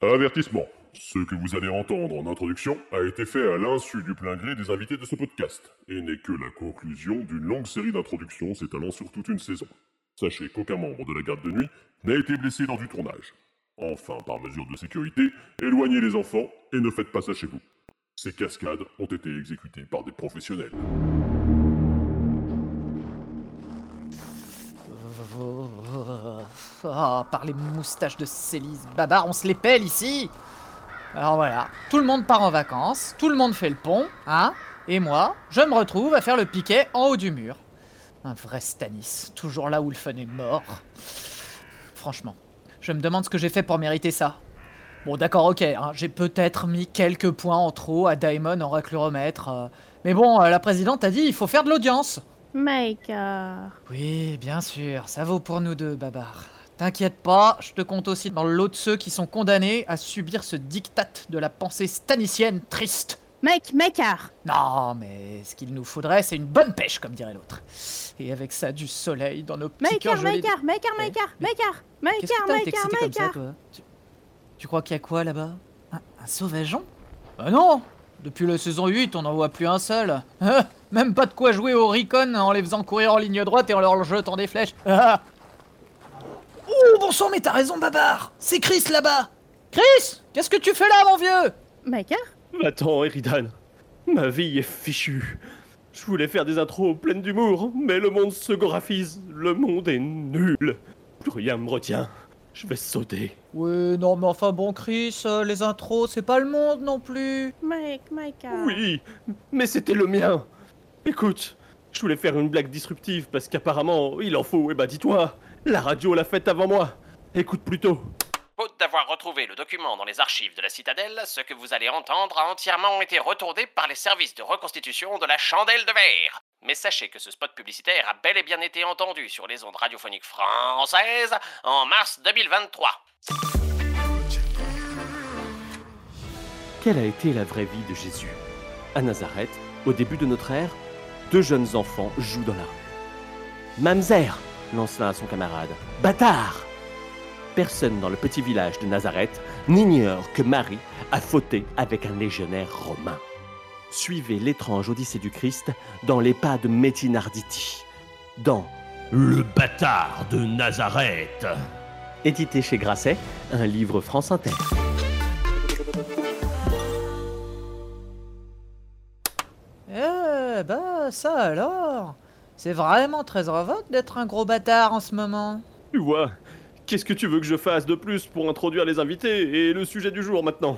Avertissement. Ce que vous allez entendre en introduction a été fait à l'insu du plein gré des invités de ce podcast, et n'est que la conclusion d'une longue série d'introductions s'étalant sur toute une saison. Sachez qu'aucun membre de la garde de nuit n'a été blessé lors du tournage. Enfin, par mesure de sécurité, éloignez les enfants et ne faites pas ça chez vous. Ces cascades ont été exécutées par des professionnels. Oh, par les moustaches de Célis, Babar, on se les pèle ici. Alors voilà, tout le monde part en vacances, tout le monde fait le pont, hein, et moi, je me retrouve à faire le piquet en haut du mur. Un vrai Stanis, toujours là où le fun est mort. Franchement, je me demande ce que j'ai fait pour mériter ça. Bon d'accord, ok, hein, j'ai peut-être mis quelques points en trop à Daemon en racluromètre, mais bon, la présidente a dit il faut faire de l'audience. Maker. Oui, bien sûr, ça vaut pour nous deux, Babar. T'inquiète pas, je te compte aussi dans le lot de ceux qui sont condamnés à subir ce diktat de la pensée stanicienne triste. Maker. Non, mais ce qu'il nous faudrait, c'est une bonne pêche, comme dirait l'autre. Et avec ça, du soleil dans nos petits cœurs gelés. Maker, toi tu crois qu'il y a quoi, là-bas? Un sauvageon? Bah non. Depuis la saison 8, on n'en voit plus un seul. Même pas de quoi jouer aux Ricon en les faisant courir en ligne droite et en leur jetant des flèches. Oh, bon sang, mais t'as raison, Babar! C'est Chris, là-bas! Chris! Qu'est-ce que tu fais là, mon vieux? Maker? Attends, Eridan. Ma vie est fichue. Je voulais faire des intros pleines d'humour, mais le monde se goraphise. Le monde est nul. Plus rien me retient. Je vais sauter. Ouais, non, mais enfin bon, Chris, les intros, c'est pas le monde non plus. Maker. Oui, mais c'était le mien. Écoute, je voulais faire une blague disruptive parce qu'apparemment, il en faut. Eh ben, dis-toi. La radio l'a faite avant moi. Écoute plutôt. Faute d'avoir retrouvé le document dans les archives de la citadelle, ce que vous allez entendre a entièrement été retourné par les services de reconstitution de la chandelle de verre. Mais sachez que ce spot publicitaire a bel et bien été entendu sur les ondes radiophoniques françaises en mars 2023. Quelle a été la vraie vie de Jésus? À Nazareth, au début de notre ère, deux jeunes enfants jouent dans la rue. Mamzer! Lance l'un à son camarade. Bâtard! Personne dans le petit village de Nazareth n'ignore que Marie a fauté avec un légionnaire romain. Suivez l'étrange Odyssée du Christ dans les pas de Metinarditi, dans Le Bâtard de Nazareth, édité chez Grasset, un livre France Inter. Ça alors! C'est vraiment très en vogue d'être un gros bâtard en ce moment. Tu vois, qu'est-ce que tu veux que je fasse de plus pour introduire les invités et le sujet du jour maintenant?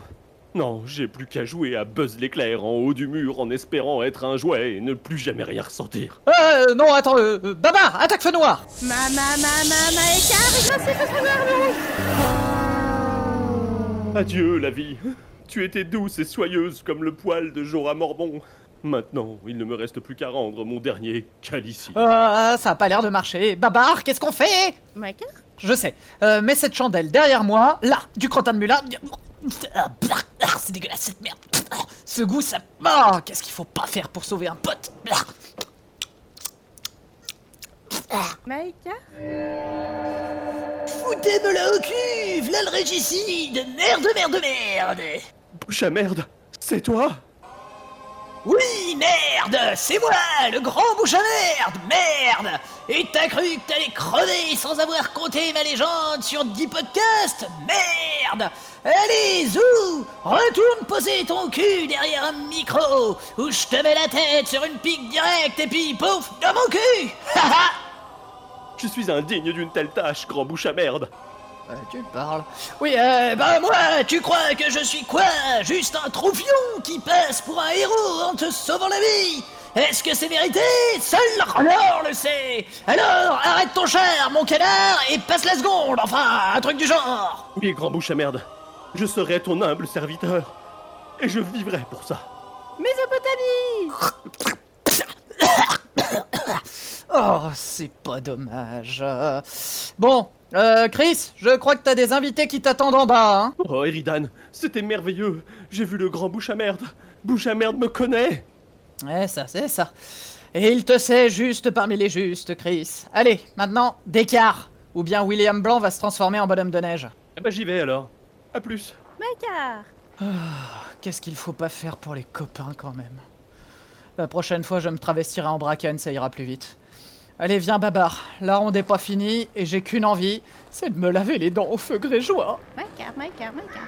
Non, j'ai plus qu'à jouer à Buzz l'éclair en haut du mur en espérant être un jouet et ne plus jamais rien ressentir. Non, attends, Babar, attaque feu noir. Adieu la vie, tu étais douce et soyeuse comme le poil de Jorah Mormont. Maintenant, il ne me reste plus qu'à rendre mon dernier calici. Ah, ça a pas l'air de marcher. Babar, qu'est-ce qu'on fait? Maker? Je sais. Mets cette chandelle derrière moi, là, du crottin de mulard. C'est dégueulasse cette merde. Ce goût, ça... Oh, qu'est-ce qu'il faut pas faire pour sauver un pote? Maker? Foutez-me là au cul, v'là le régicide. Merde. Bouche à merde, c'est toi? Oui, merde, c'est moi, le grand bouche à merde. Et t'as cru que t'allais crever sans avoir compté ma légende sur 10 podcasts? Merde. Allez, zou, retourne poser ton cul derrière un micro, ou je te mets la tête sur une pique directe et puis pouf, dans mon cul. Je suis indigne d'une telle tâche, grand bouche à merde. Tu parles. Oui, moi, tu crois que je suis quoi? Juste un troupion qui passe pour un héros en te sauvant la vie? Est-ce que c'est mérité? Seul l'honneur le sait! Alors, arrête ton char, mon canard, et passe la seconde, enfin, un truc du genre! Oui, grand bouche à merde, je serai ton humble serviteur, et je vivrai pour ça. Mésopotamie! Oh, c'est pas dommage. Bon... Chris, je crois que t'as des invités qui t'attendent en bas, hein? Oh, Eridan, c'était merveilleux. J'ai vu le grand bouche à merde. Bouche à merde me connaît. Ouais, ça, c'est ça. Et il te sait juste parmi les justes, Chris. Allez, maintenant, d'écart. Ou bien William Blanc va se transformer en bonhomme de neige. Eh ben, j'y vais alors. À plus. Macar! Qu'est-ce qu'il faut pas faire pour les copains, quand même. La prochaine fois, je me travestirai en bracken, ça ira plus vite. Allez, viens, Babar. La ronde est pas finie, et j'ai qu'une envie, c'est de me laver les dents au feu grégeois. Macar, Macar, Macar.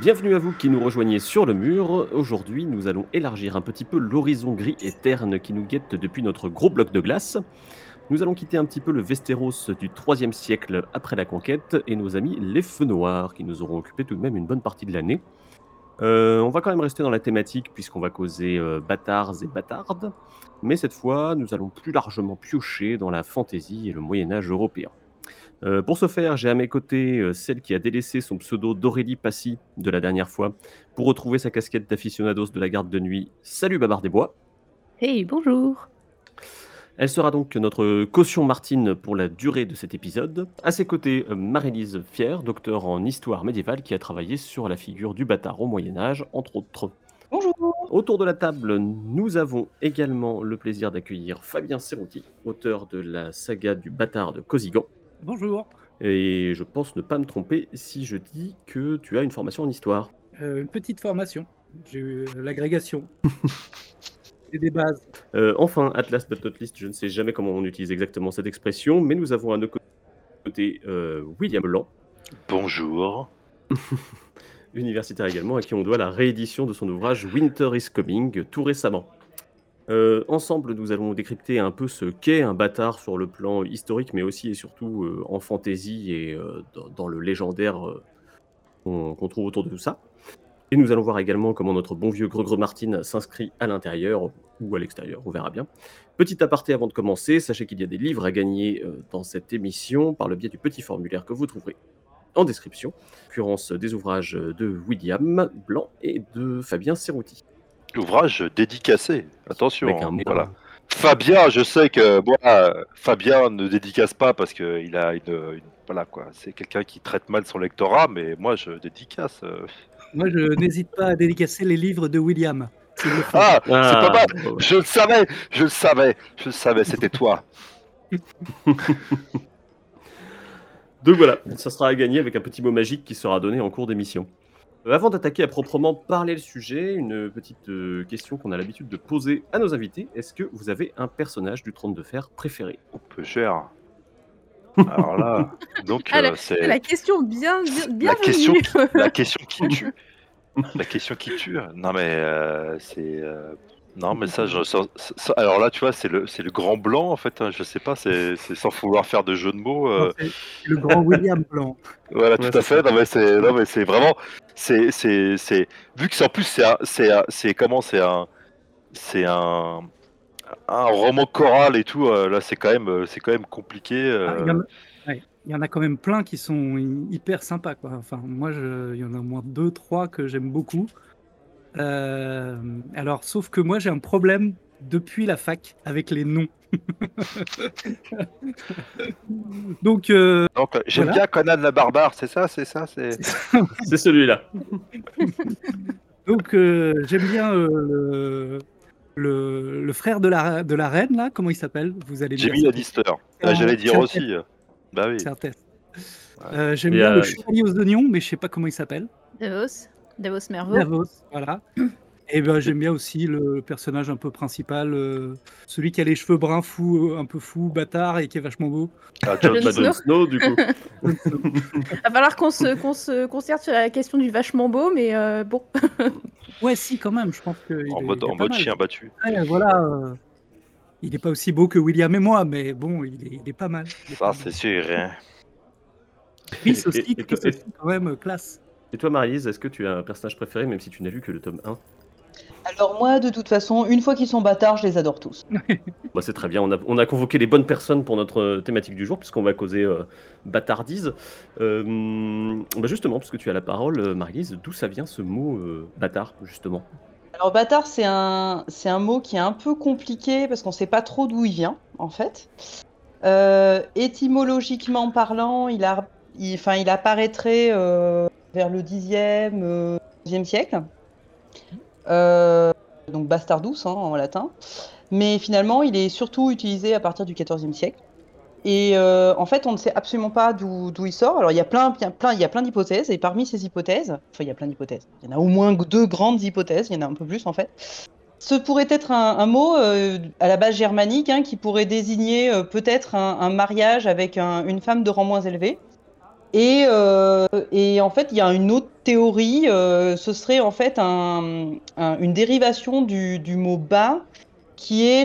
Bienvenue à vous qui nous rejoignez sur le mur. Aujourd'hui, nous allons élargir un petit peu l'horizon gris et terne qui nous guette depuis notre gros bloc de glace. Nous allons quitter un petit peu le Westeros du IIIe siècle après la conquête et nos amis les Feux Noirs qui nous auront occupé tout de même une bonne partie de l'année. On va quand même rester dans la thématique puisqu'on va causer bâtards et bâtardes, mais cette fois, nous allons plus largement piocher dans la fantaisie et le Moyen-Âge européen. Pour ce faire, j'ai à mes côtés celle qui a délaissé son pseudo d'Aurélie Passy de la dernière fois pour retrouver sa casquette d'aficionados de la garde de nuit. Salut Babar des Bois. Hey, bonjour. Elle sera donc notre caution Martine pour la durée de cet épisode. À ses côtés, Marie-Lise Fier, docteur en histoire médiévale qui a travaillé sur la figure du bâtard au Moyen-Âge, entre autres. Bonjour. Autour de la table, nous avons également le plaisir d'accueillir Fabien Serrouti, auteur de la saga du bâtard de Cosigan. Bonjour. Et je pense ne pas me tromper si je dis que tu as une formation en histoire. Une petite formation. J'ai eu l'agrégation. Et des bases. Enfin, at last but not least, je ne sais jamais comment on utilise exactement cette expression, mais nous avons à nos côtés William Blanc. Bonjour. Universitaire également, à qui on doit la réédition de son ouvrage Winter is Coming, tout récemment. Ensemble, nous allons décrypter un peu ce qu'est un bâtard sur le plan historique, mais aussi et surtout en fantaisie et dans le légendaire qu'on trouve autour de tout ça. Et nous allons voir également comment notre bon vieux Gregre Martin s'inscrit à l'intérieur ou à l'extérieur, on verra bien. Petit aparté avant de commencer, sachez qu'il y a des livres à gagner dans cette émission par le biais du petit formulaire que vous trouverez en description, en l'occurrence des ouvrages de William Blanc et de Fabien Serrouti. Ouvrage dédicacé, attention, voilà. Fabien, je sais que moi, Fabien ne dédicace pas parce qu'il a une voilà quoi, c'est quelqu'un qui traite mal son lectorat, mais moi je dédicace. Moi je n'hésite pas à dédicacer les livres de William. C'est pas mal, je le savais, c'était toi. Donc voilà, ça sera à gagner avec un petit mot magique qui sera donné en cours d'émission. Avant d'attaquer à proprement parler le sujet, une petite question qu'on a l'habitude de poser à nos invités. Est-ce que vous avez un personnage du Trône de Fer préféré ? Oh, peu cher. Alors là, donc, c'est la question bien la question qui tue. La question qui tue. Non mais c'est non mais ça, alors là tu vois c'est le grand blanc en fait, hein, je sais pas, c'est sans vouloir faire de jeu de mots le grand William Blanc. Voilà, tout à fait. Non mais c'est vraiment vu que c'est en plus c'est un roman choral et tout, là c'est quand même compliqué. Il y en a quand même plein qui sont hyper sympas quoi. Enfin moi il y en a au moins 2-3 que j'aime beaucoup. Alors, sauf que moi j'ai un problème depuis la fac avec les noms. Donc j'aime bien Conan la barbare, c'est ça. C'est celui-là. Donc j'aime bien le frère de la reine là, comment il s'appelle ? Vous allez Jamie Lannister. J'allais dire aussi. Bah oui. Certes. J'aime bien le chevalier aux oignons, mais je sais pas comment il s'appelle. Davos, voilà. Et ben j'aime bien aussi le personnage un peu principal, celui qui a les cheveux bruns fous, un peu fou, bâtard et qui est vachement beau. Ah, Jon Snow du coup. Il va falloir qu'on se concerte sur la question du vachement beau, mais bon. Ouais, si quand même, je pense que. En mode chien battu. Ouais, voilà. Il est pas aussi beau que William et moi, mais bon, il est pas mal. Ça c'est sûr. Chris aussi, quand même classe. Et toi Marie-Lise, est-ce que tu as un personnage préféré, même si tu n'as lu que le tome 1 ? Alors moi, de toute façon, une fois qu'ils sont bâtards, je les adore tous. Bah, c'est très bien, on a convoqué les bonnes personnes pour notre thématique du jour, puisqu'on va causer bâtardise. Bah justement, puisque tu as la parole, Marie-Lise, d'où ça vient ce mot bâtard, justement? Alors bâtard, c'est un mot qui est un peu compliqué, parce qu'on ne sait pas trop d'où il vient, en fait. Étymologiquement parlant, il apparaîtrait vers le 10e, 11e siècle. Donc bastardus en latin, mais finalement il est surtout utilisé à partir du XIVe siècle et en fait on ne sait absolument pas d'où il sort. Alors il y a plein d'hypothèses, et parmi ces hypothèses, il y en a au moins deux grandes hypothèses, il y en a un peu plus en fait. Ce pourrait être un mot à la base germanique, hein, qui pourrait désigner peut-être un mariage avec une femme de rang moins élevé. Et en fait, il y a une autre théorie, ce serait en fait une dérivation du mot « bât », qui est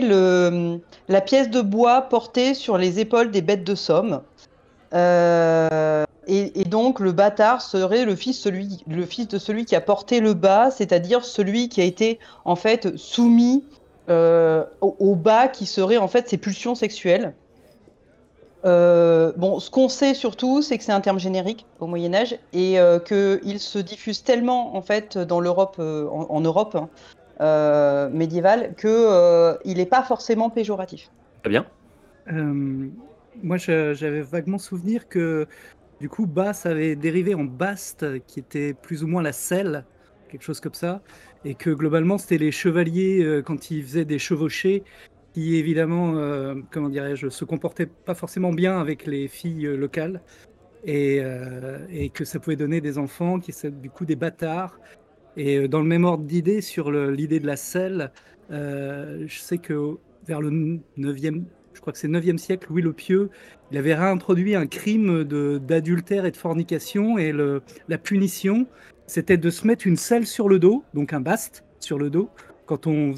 la pièce de bois portée sur les épaules des bêtes de somme. Et donc, le bâtard serait le fils de celui qui a porté le bât, c'est-à-dire celui qui a été en fait soumis au bât, qui serait en fait ses pulsions sexuelles. Ce qu'on sait surtout, c'est que c'est un terme générique au Moyen-Âge et qu'il se diffuse tellement en fait dans l'Europe, en Europe médiévale, qu'il n'est pas forcément péjoratif. Très bien. Moi, j'avais vaguement souvenir que du coup, basse avait dérivé en baste, qui était plus ou moins la selle, quelque chose comme ça, et que globalement, c'était les chevaliers quand ils faisaient des chevauchées, qui évidemment, se comportait pas forcément bien avec les filles locales, et que ça pouvait donner des enfants qui étaient du coup des bâtards. Et dans le même ordre d'idées, sur l'idée de la selle, je sais que vers le 9e, je crois que c'est 9e siècle, Louis le Pieux, il avait réintroduit un crime d'adultère et de fornication, et la punition, c'était de se mettre une selle sur le dos, donc un baste sur le dos, quand on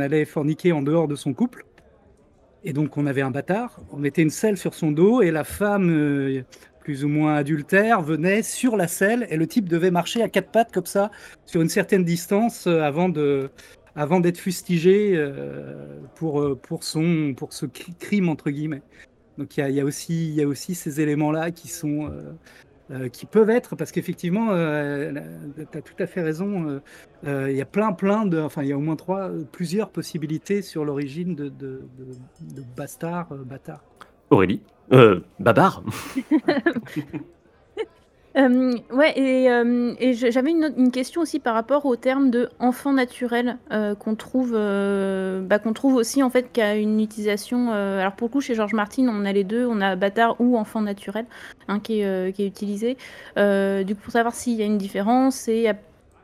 allait forniquer en dehors de son couple. Et donc on avait un bâtard, on mettait une selle sur son dos, et la femme, plus ou moins adultère, venait sur la selle, et le type devait marcher à quatre pattes comme ça, sur une certaine distance, avant d'être fustigé pour ce crime, entre guillemets. Donc il y a aussi ces éléments-là qui sont... qui peuvent être, parce qu'effectivement, tu as tout à fait raison, il y a il y a au moins plusieurs possibilités sur l'origine de bastard, bâtard. Aurélie, babard. Et j'avais une question aussi par rapport au terme de enfant naturel qu'on trouve aussi en fait, qui a une utilisation. Alors pour le coup, chez Georges Martin, on a les deux, on a bâtard ou enfant naturel, hein, qui est utilisé. Du coup, pour savoir s'il y a une différence et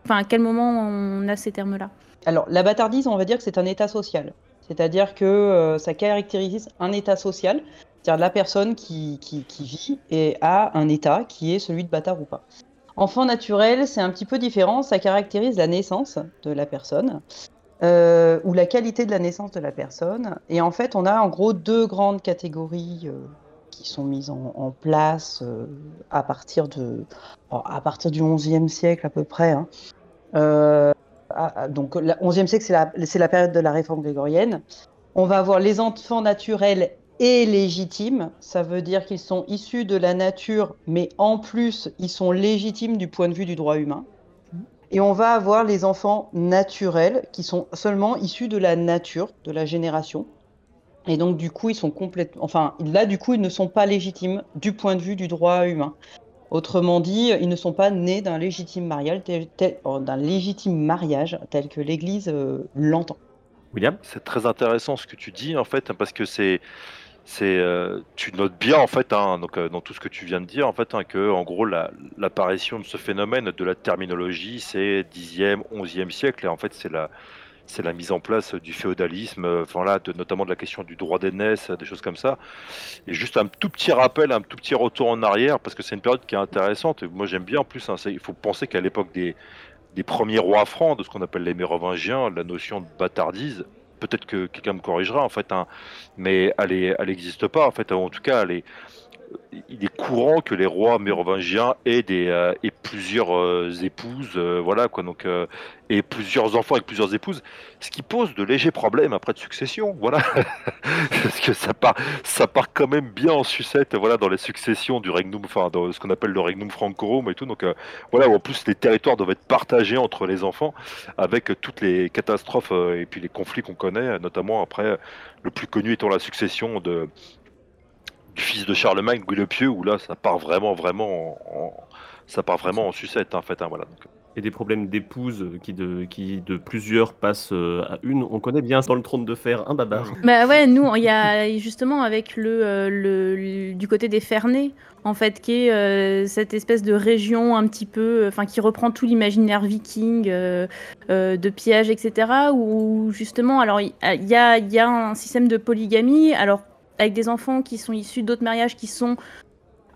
à quel moment on a ces termes-là. Alors la bâtardise, on va dire que c'est un état social, c'est-à-dire que ça caractérise un état social. C'est-à-dire la personne qui vit et a un état qui est celui de bâtard ou pas. Enfant naturel, c'est un petit peu différent, ça caractérise la naissance de la personne ou la qualité de la naissance de la personne. Et en fait, on a en gros deux grandes catégories qui sont mises en place à partir du XIe siècle à peu près. Hein. Donc le XIe siècle, c'est la période de la réforme grégorienne. On va avoir les enfants naturels et légitimes, ça veut dire qu'ils sont issus de la nature, mais en plus, ils sont légitimes du point de vue du droit humain. Et on va avoir les enfants naturels, qui sont seulement issus de la nature, de la génération. Et donc, du coup, ils sont ils ne sont pas légitimes du point de vue du droit humain. Autrement dit, ils ne sont pas nés d'un légitime mariage tel que l'Église l'entend. William ? C'est très intéressant ce que tu dis, en fait, parce que tu notes bien, en fait, hein, donc, dans tout ce que tu viens de dire, en fait, hein, que, en gros, l'apparition de ce phénomène de la terminologie, c'est 10e, 11e siècle, et en fait, c'est la mise en place du féodalisme, notamment de la question du droit d'aînesse, des choses comme ça. Et juste un tout petit rappel, un tout petit retour en arrière, parce que c'est une période qui est intéressante, et moi, j'aime bien, en plus, hein, il faut penser qu'à l'époque des premiers rois francs, de ce qu'on appelle les mérovingiens, la notion de bâtardise, peut-être que quelqu'un me corrigera en fait, hein, mais elle n'existe pas en fait, en tout cas il est courant que les rois mérovingiens aient plusieurs épouses, voilà quoi, donc et plusieurs enfants avec plusieurs épouses, ce qui pose de légers problèmes après de succession, voilà, parce que ça part quand même bien en sucette, voilà, dans les successions du regnum, enfin dans ce qu'on appelle le regnum francorum et tout, donc voilà, où en plus les territoires doivent être partagés entre les enfants, avec toutes les catastrophes et puis les conflits qu'on connaît, notamment après le plus connu étant la succession du fils de Charlemagne, Louis le Pieux, où là ça part vraiment en sucette, hein, en fait, hein, voilà. Donc. Et des problèmes d'épouses qui de plusieurs passent à une. On connaît bien dans le Trône de Fer un babar. Bah ouais, nous il y a justement avec le du côté des Fernés, en fait, qui est cette espèce de région un petit peu, enfin qui reprend tout l'imaginaire viking de pillage, etc. Où justement, alors il y a un système de polygamie, alors avec des enfants qui sont issus d'autres mariages qui sont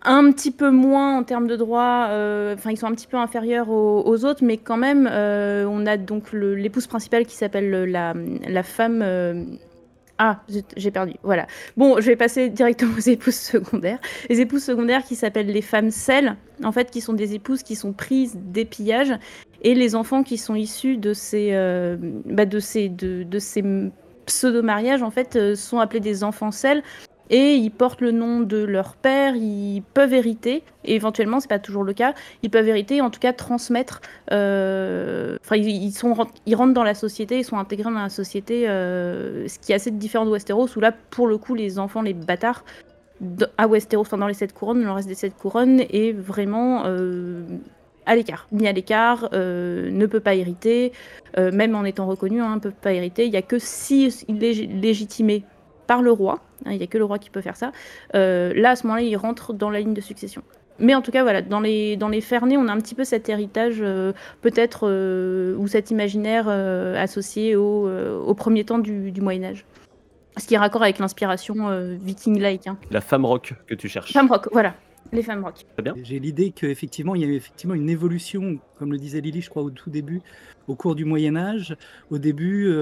un petit peu moins en termes de droit, enfin ils sont un petit peu inférieurs aux autres, mais quand même on a donc l'épouse principale qui s'appelle la femme... Ah, j'ai perdu, voilà. Bon, je vais passer directement aux épouses secondaires. Les épouses secondaires qui s'appellent les femmes selles, en fait, qui sont des épouses qui sont prises des pillages, et les enfants qui sont issus de ces pseudo-mariages, en fait, sont appelés des enfants selles. Et ils portent le nom de leur père, ils peuvent hériter, et éventuellement, c'est pas toujours le cas, ils peuvent hériter, en tout cas transmettre, enfin ils rentrent dans la société, ils sont intégrés dans la société, ce qui est assez différent de Westeros, où là, pour le coup, les enfants, les bâtards, à Westeros, enfin dans les 7 couronnes, le reste des 7 couronnes est vraiment... à l'écart, mis à l'écart, ne peut pas hériter, même en étant reconnu, hein, ne peut pas hériter, il n'y a que si il est légitimé par le roi, il n'y a que le roi qui peut faire ça, là, à ce moment-là, il rentre dans la ligne de succession. Mais en tout cas, voilà, dans les Fernés, on a un petit peu cet héritage, peut-être, ou cet imaginaire associé au premier temps du Moyen-Âge. Ce qui est raccord avec l'inspiration viking-like. Hein. La femme rock que tu cherches. Femme rock, voilà. Les femmes rock. Très bien. J'ai l'idée qu'effectivement, il y a eu une évolution, comme le disait Lily, je crois, au tout début, au cours du Moyen-Âge. Au début,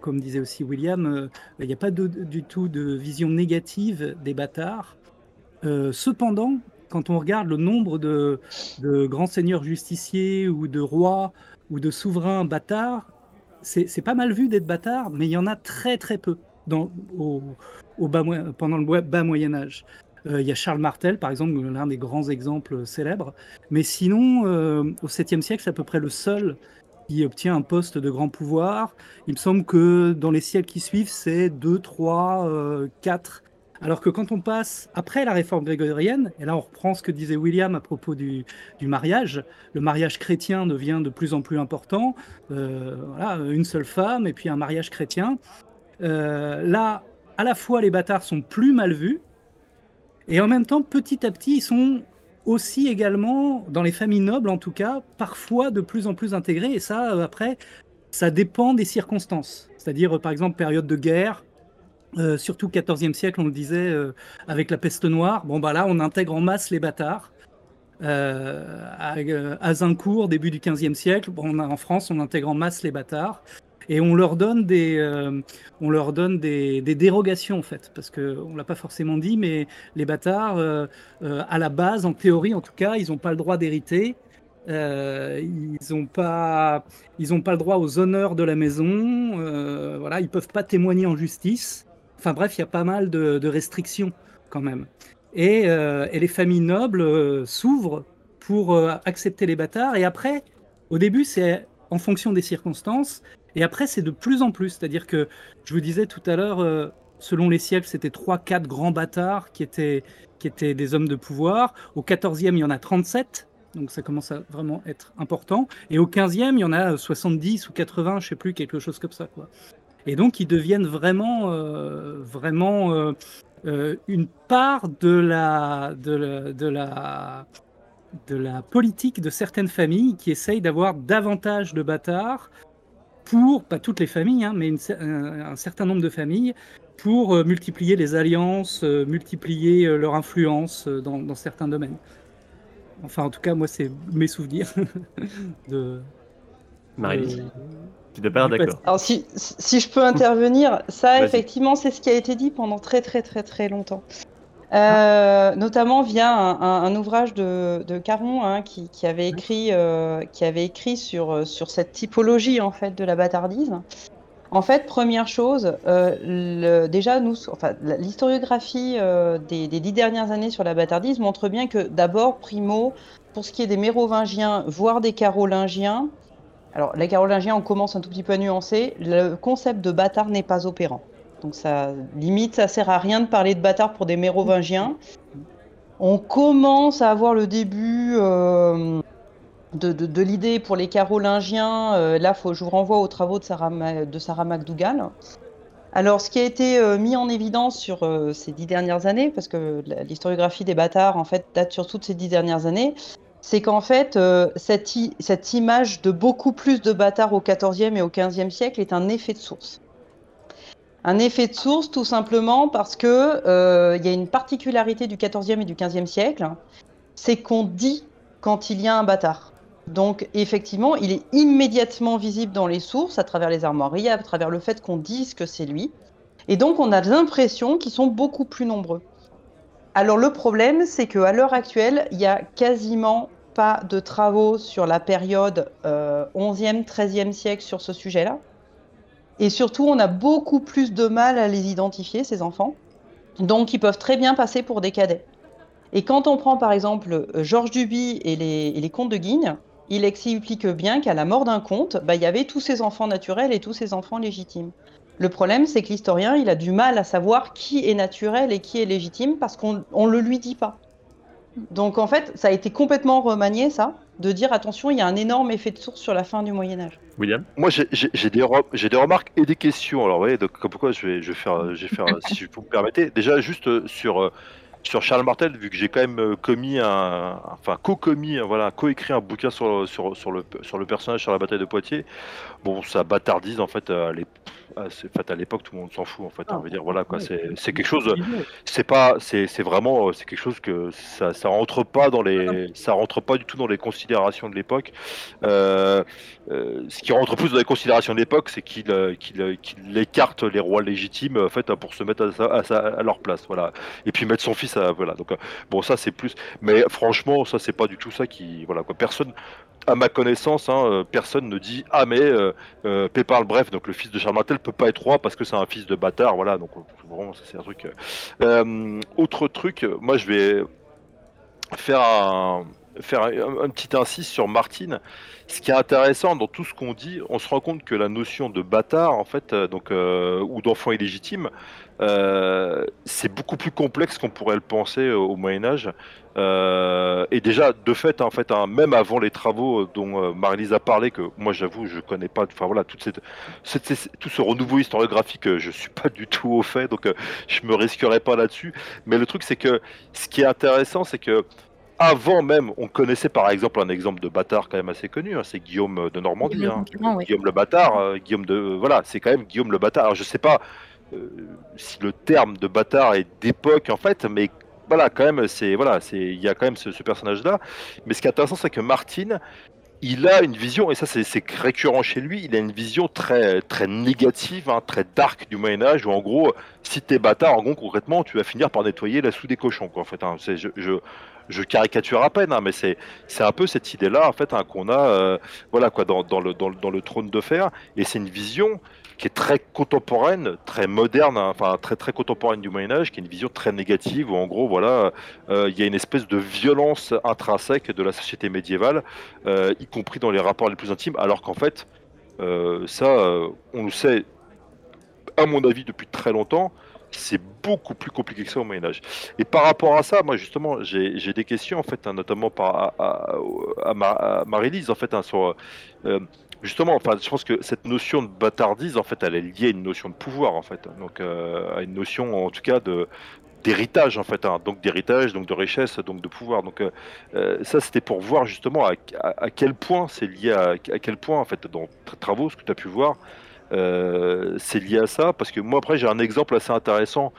comme disait aussi William, il n'y a pas du tout de vision négative des bâtards. Cependant, quand on regarde le nombre de grands seigneurs justiciers ou de rois ou de souverains bâtards, c'est pas mal vu d'être bâtard, mais il y en a très très peu pendant le bas Moyen-Âge. Il y a Charles Martel, par exemple, l'un des grands exemples célèbres. Mais sinon, au 7e siècle, c'est à peu près le seul qui obtient un poste de grand pouvoir. Il me semble que dans les siècles qui suivent, c'est 2, 3, 4. Alors que quand on passe après la réforme grégorienne, et là on reprend ce que disait William à propos du mariage, le mariage chrétien devient de plus en plus important. Voilà, une seule femme et puis un mariage chrétien. Là, à la fois, les bâtards sont plus mal vus, et en même temps, petit à petit, ils sont aussi également, dans les familles nobles en tout cas, parfois de plus en plus intégrés. Et ça, après, ça dépend des circonstances. C'est-à-dire, par exemple, période de guerre, surtout XIVe siècle, on le disait, avec la peste noire. Bon, bah là, on intègre en masse les bâtards. À Azincourt, début du XVe siècle, en France, on intègre en masse les bâtards. Et on leur donne des dérogations, en fait, parce qu'on ne l'a pas forcément dit, mais les bâtards, à la base, en théorie en tout cas, ils n'ont pas le droit d'hériter, ils n'ont pas le droit aux honneurs de la maison, voilà, ils ne peuvent pas témoigner en justice. Enfin bref, il y a pas mal de restrictions quand même. Et les familles nobles s'ouvrent pour accepter les bâtards. Et après, au début, c'est en fonction des circonstances. Et après, c'est de plus en plus, c'est-à-dire que, je vous disais tout à l'heure, selon les siècles, c'était 3-4 grands bâtards qui étaient des hommes de pouvoir. Au 14e, il y en a 37, donc ça commence à vraiment être important. Et au 15e, il y en a 70 ou 80, je ne sais plus, quelque chose comme ça, quoi. Et donc, ils deviennent vraiment une part de la politique de certaines familles qui essayent d'avoir davantage de bâtards, pour, pas toutes les familles, hein, mais un certain nombre de familles, pour multiplier les alliances, multiplier leur influence dans certains domaines. Enfin, en tout cas, moi, c'est mes souvenirs de... Marie-Lise, tu n'es pas d'accord. Alors, si je peux intervenir, ça, Vas-y. Effectivement, c'est ce qui a été dit pendant très, très, très, très longtemps. Notamment via un ouvrage de Caron, hein, qui avait écrit sur cette typologie en fait de la bâtardise. En fait, première chose, l'historiographie des 10 dernières années sur la bâtardise montre bien que d'abord, primo, pour ce qui est des mérovingiens, voire des carolingiens, alors les carolingiens, on commence un tout petit peu à nuancer, le concept de bâtard n'est pas opérant. Donc ça limite, ça sert à rien de parler de bâtard pour des mérovingiens. On commence à avoir le début de l'idée pour les carolingiens. Là, je vous renvoie aux travaux de Sarah McDougall. Alors, ce qui a été mis en évidence sur ces 10 dernières années, parce que l'historiographie des bâtards, en fait, date surtout de ces 10 dernières années, c'est qu'en fait, cette image de beaucoup plus de bâtards au XIVe et au XVe siècle est un effet de source. Un effet de source, tout simplement parce que y a une particularité du XIVe et du XVe siècle, c'est qu'on dit quand il y a un bâtard. Donc, effectivement, il est immédiatement visible dans les sources, à travers les armoiries, à travers le fait qu'on dise que c'est lui. Et donc, on a l'impression qu'ils sont beaucoup plus nombreux. Alors, le problème, c'est qu'à l'heure actuelle, il n'y a quasiment pas de travaux sur la période 11e, 13e siècle sur ce sujet-là. Et surtout, on a beaucoup plus de mal à les identifier, ces enfants. Donc, ils peuvent très bien passer pour des cadets. Et quand on prend, par exemple, Georges Duby et les comtes de Guigne, il explique bien qu'à la mort d'un comte, il y avait tous ses enfants naturels et tous ses enfants légitimes. Le problème, c'est que l'historien, il a du mal à savoir qui est naturel et qui est légitime parce qu'on ne le lui dit pas. Donc, en fait, ça a été complètement remanié, ça, de dire, attention, il y a un énorme effet de source sur la fin du Moyen-Âge. William ? Moi, j'ai des remarques et des questions. Alors, vous voyez, donc, comme quoi, je vais faire si vous me permettez, déjà, juste sur Charles Martel, vu que j'ai quand même co-écrit un bouquin sur le personnage sur la bataille de Poitiers. Bon, ça bâtardise, en fait, à l'époque, tout le monde s'en fout, en fait. On veut dire, voilà, quoi, c'est quelque chose, c'est quelque chose que ça rentre pas du tout dans les considérations de l'époque. Ce qui rentre plus dans les considérations de l'époque, c'est qu'il écarte les rois légitimes, en fait, pour se mettre à leur place, voilà. Et puis mettre son fils. Voilà, donc bon, ça c'est plus, mais franchement, ça c'est pas du tout ça qui, voilà quoi. Personne, à ma connaissance, personne ne dit Pépin le Bref, donc le fils de Charles Martel, peut pas être roi parce que c'est un fils de bâtard, voilà. Donc vraiment, ça c'est un truc. Autre truc, moi je vais faire un petit insiste sur Martine. Ce qui est intéressant dans tout ce qu'on dit, on se rend compte que la notion de bâtard, en fait, ou d'enfant illégitime, c'est beaucoup plus complexe qu'on pourrait le penser au Moyen-Âge. Et déjà, de fait, même avant les travaux dont Marie-Lise a parlé, que moi j'avoue, je connais pas, enfin voilà, tout ce renouveau historiographique, je suis pas du tout au fait, donc je me risquerai pas là-dessus. Mais le truc, c'est que ce qui est intéressant, c'est que avant même, on connaissait par exemple un exemple de bâtard quand même assez connu, c'est Guillaume de Normandie, oui. Guillaume le bâtard, c'est quand même Guillaume le bâtard. Alors, je sais pas si le terme de bâtard est d'époque en fait, mais voilà, quand même, il y a quand même ce personnage-là. Mais ce qui est intéressant, c'est que Martine, il a une vision, et ça c'est récurrent chez lui, il a une vision très, très négative, très dark du Moyen-Âge, où en gros, si t'es bâtard, en gros, concrètement, tu vas finir par nettoyer la soue des cochons, quoi, en fait. Je caricature à peine, mais c'est un peu cette idée-là, en fait, qu'on a dans le Trône de Fer, et c'est une vision qui est très contemporaine, très moderne, très très contemporaine du Moyen-Âge, qui est une vision très négative, où en gros, voilà, y a une espèce de violence intrinsèque de la société médiévale, y compris dans les rapports les plus intimes, alors qu'en fait, on le sait, à mon avis, depuis très longtemps, c'est beaucoup plus compliqué que ça au Moyen-Âge. Et par rapport à ça, moi justement, j'ai des questions, en fait, notamment à Marie-Lise, en fait, sur... Justement, je pense que cette notion de bâtardise, en fait, elle est liée à une notion de pouvoir, en fait. Donc, à une notion, en tout cas, d'héritage, en fait. Donc, d'héritage, donc de richesse, donc de pouvoir. Donc, ça, c'était pour voir, justement, à quel point c'est lié à quel point, en fait, dans tes travaux, ce que tu as pu voir, c'est lié à ça. Parce que moi, après, j'ai un exemple assez intéressant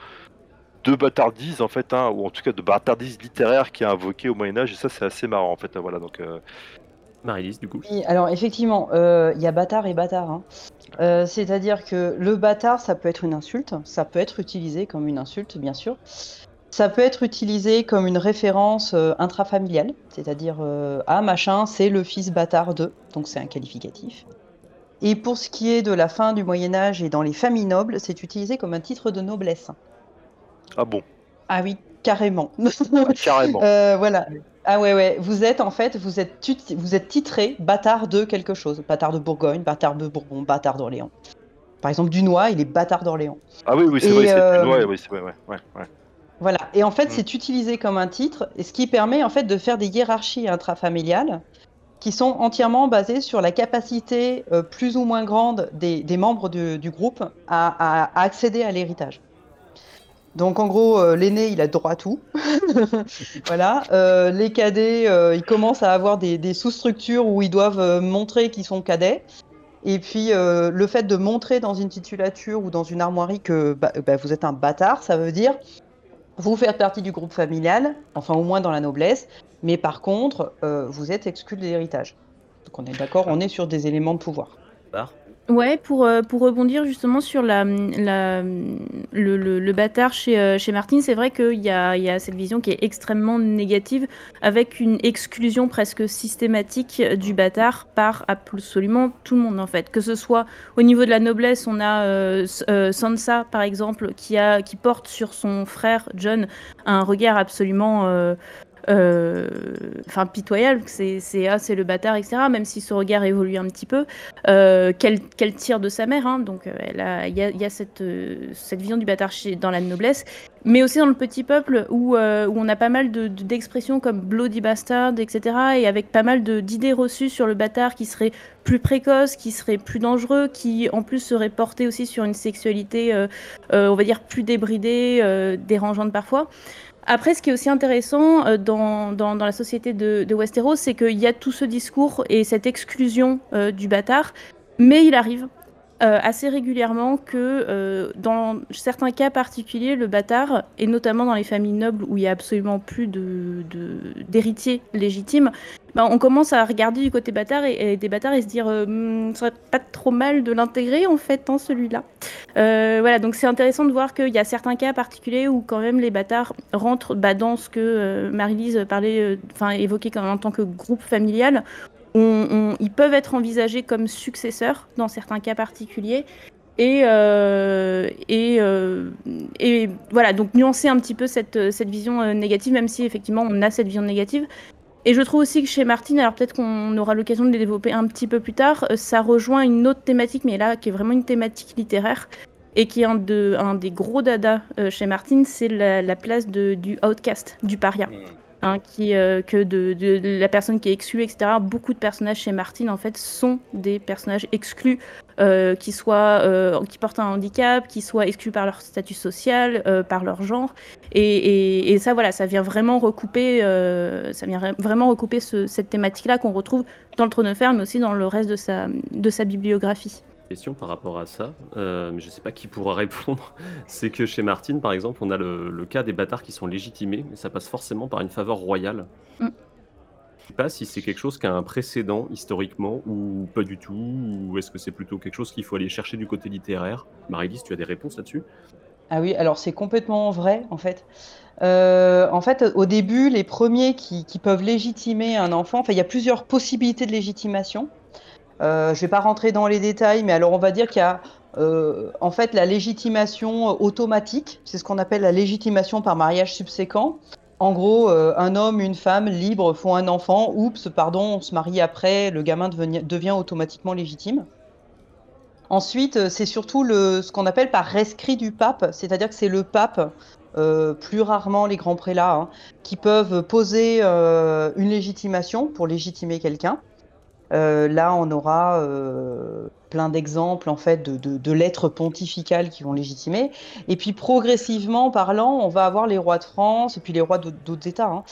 de bâtardise, en fait, ou en tout cas de bâtardise littéraire qui est invoquée au Moyen-Âge. Et ça, c'est assez marrant, en fait. Voilà, donc... Marie-Lise, du coup. Oui, alors effectivement, il y a bâtard et bâtard. C'est-à-dire que le bâtard, ça peut être une insulte, ça peut être utilisé comme une insulte, bien sûr. Ça peut être utilisé comme une référence intrafamiliale, c'est-à-dire ah machin, c'est le fils bâtard de, donc c'est un qualificatif. Et pour ce qui est de la fin du Moyen-Âge et dans les familles nobles, c'est utilisé comme un titre de noblesse. Ah bon? Ah oui, carrément. Ah, carrément. Voilà. Ah ouais, vous êtes en fait, vous êtes titré bâtard de quelque chose. Bâtard de Bourgogne, bâtard de Bourbon, bâtard d'Orléans. Par exemple, Dunois, il est bâtard d'Orléans. Ah oui, c'est vrai, c'est Dunois, oui, c'est vrai, ouais. Voilà, et en fait, c'est utilisé comme un titre, et ce qui permet en fait de faire des hiérarchies intrafamiliales qui sont entièrement basées sur la capacité plus ou moins grande des membres du groupe à accéder à l'héritage. Donc en gros, l'aîné, il a droit à tout. Voilà. Les cadets, ils commencent à avoir des sous-structures où ils doivent montrer qu'ils sont cadets. Et puis, le fait de montrer dans une titulature ou dans une armoirie que vous êtes un bâtard, ça veut dire... Vous faites partie du groupe familial, enfin au moins dans la noblesse, mais par contre, vous êtes exclu de l'héritage. Donc on est d'accord, on est sur des éléments de pouvoir. Ouais, pour rebondir justement sur le bâtard chez Martine, c'est vrai qu'il y a cette vision qui est extrêmement négative, avec une exclusion presque systématique du bâtard par absolument tout le monde en fait. Que ce soit au niveau de la noblesse, on a Sansa par exemple qui porte sur son frère Jon un regard absolument pitoyable, c'est le bâtard, etc., même si ce regard évolue un petit peu, qu'elle tire de sa mère, hein, donc il y a cette vision du bâtard dans la noblesse, mais aussi dans le petit peuple où on a pas mal d'expressions comme bloody bastard, etc., et avec pas mal d'idées reçues sur le bâtard qui serait plus précoce, qui serait plus dangereux, qui en plus serait porté aussi sur une sexualité, on va dire, plus débridée, dérangeante parfois. Après, ce qui est aussi intéressant dans la société de Westeros, c'est qu'il y a tout ce discours et cette exclusion du bâtard, mais il arrive assez régulièrement que dans certains cas particuliers, le bâtard, et notamment dans les familles nobles où il n'y a absolument plus d'héritiers légitimes, on commence à regarder du côté bâtard et des bâtards et se dire « ça serait pas trop mal de l'intégrer en fait, hein, celui-là ». Voilà, donc c'est intéressant de voir qu'il y a certains cas particuliers où quand même les bâtards rentrent dans ce que Marie-Lise parlait, évoquait quand même en tant que groupe familial. Ils peuvent être envisagés comme successeurs dans certains cas particuliers. Et voilà, donc nuancer un petit peu cette vision négative, même si effectivement on a cette vision négative. Et je trouve aussi que chez Martine, alors peut-être qu'on aura l'occasion de les développer un petit peu plus tard, ça rejoint une autre thématique, mais là qui est vraiment une thématique littéraire et qui est un des gros dadas chez Martine, c'est la place du outcast, du paria. Hein, que de la personne qui est exclue, etc. Beaucoup de personnages chez Martine en fait sont des personnages exclus, qui portent un handicap, qui soient exclus par leur statut social, par leur genre, et ça voilà, ça vient vraiment recouper, cette thématique-là qu'on retrouve dans le Trône de Fer, mais aussi dans le reste de sa bibliographie. Question par rapport à ça, mais je ne sais pas qui pourra répondre, c'est que chez Martine, par exemple, on a le cas des bâtards qui sont légitimés, mais ça passe forcément par une faveur royale. Mm. Je ne sais pas si c'est quelque chose qui a un précédent historiquement, ou pas du tout, ou est-ce que c'est plutôt quelque chose qu'il faut aller chercher du côté littéraire. Marie-Lise, tu as des réponses là-dessus? Ah oui, alors c'est complètement vrai, en fait. Au début, les premiers qui peuvent légitimer un enfant, il y a plusieurs possibilités de légitimation. Je ne vais pas rentrer dans les détails, mais alors on va dire qu'il y a en fait la légitimation automatique, c'est ce qu'on appelle la légitimation par mariage subséquent. En gros, un homme, une femme libre font un enfant, oups, pardon, on se marie après, le gamin devient automatiquement légitime. Ensuite, c'est surtout ce qu'on appelle par rescrit du pape, c'est-à-dire que c'est le pape, plus rarement les grands prélats, hein, qui peuvent poser une légitimation pour légitimer quelqu'un. Là, on aura plein d'exemples en fait, de lettres pontificales qui vont légitimer. Et puis, progressivement parlant, on va avoir les rois de France et puis les rois d'autres États hein,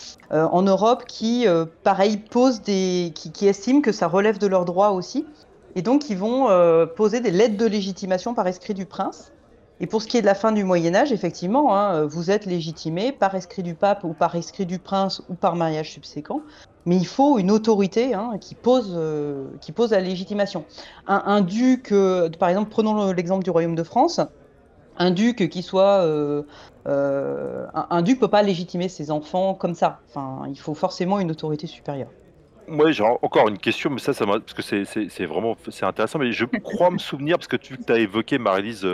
en Europe qui, pareil, qui estiment que ça relève de leurs droits aussi. Et donc, ils vont poser des lettres de légitimation par rescrit du prince. Et pour ce qui est de la fin du Moyen-Âge, effectivement, hein, vous êtes légitimé par rescrit du pape ou par rescrit du prince ou par mariage subséquent. Mais il faut une autorité hein, qui pose la légitimation. Un duc, par exemple, prenons l'exemple du royaume de France, Un duc qui soit un duc peut pas légitimer ses enfants comme ça. Enfin, il faut forcément une autorité supérieure. Moi, j'ai encore une question, mais ça parce que c'est vraiment intéressant. Mais je crois me souvenir, parce que tu as évoqué Marie-Lise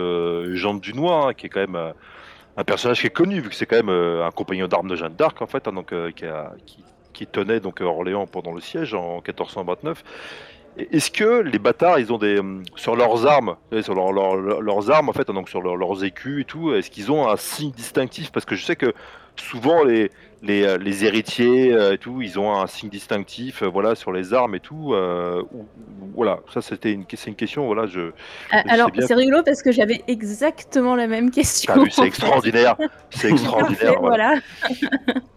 Jeanne Dunois, hein, qui est quand même un personnage qui est connu, vu que c'est quand même un compagnon d'armes de Jeanne d'Arc, en fait, hein, donc, qui tenait donc Orléans pendant le siège en 1429. Est-ce que les bâtards, ils ont des sur leurs armes, sur leurs armes en fait, hein, donc sur leurs écus et tout, est-ce qu'ils ont un signe distinctif? Parce que je sais que souvent les héritiers et tout, ils ont un signe distinctif, voilà, sur les armes et tout. Voilà, ça c'était c'est une question, voilà. Alors c'est rigolo parce que j'avais exactement la même question. C'est extraordinaire, c'est extraordinaire. Voilà.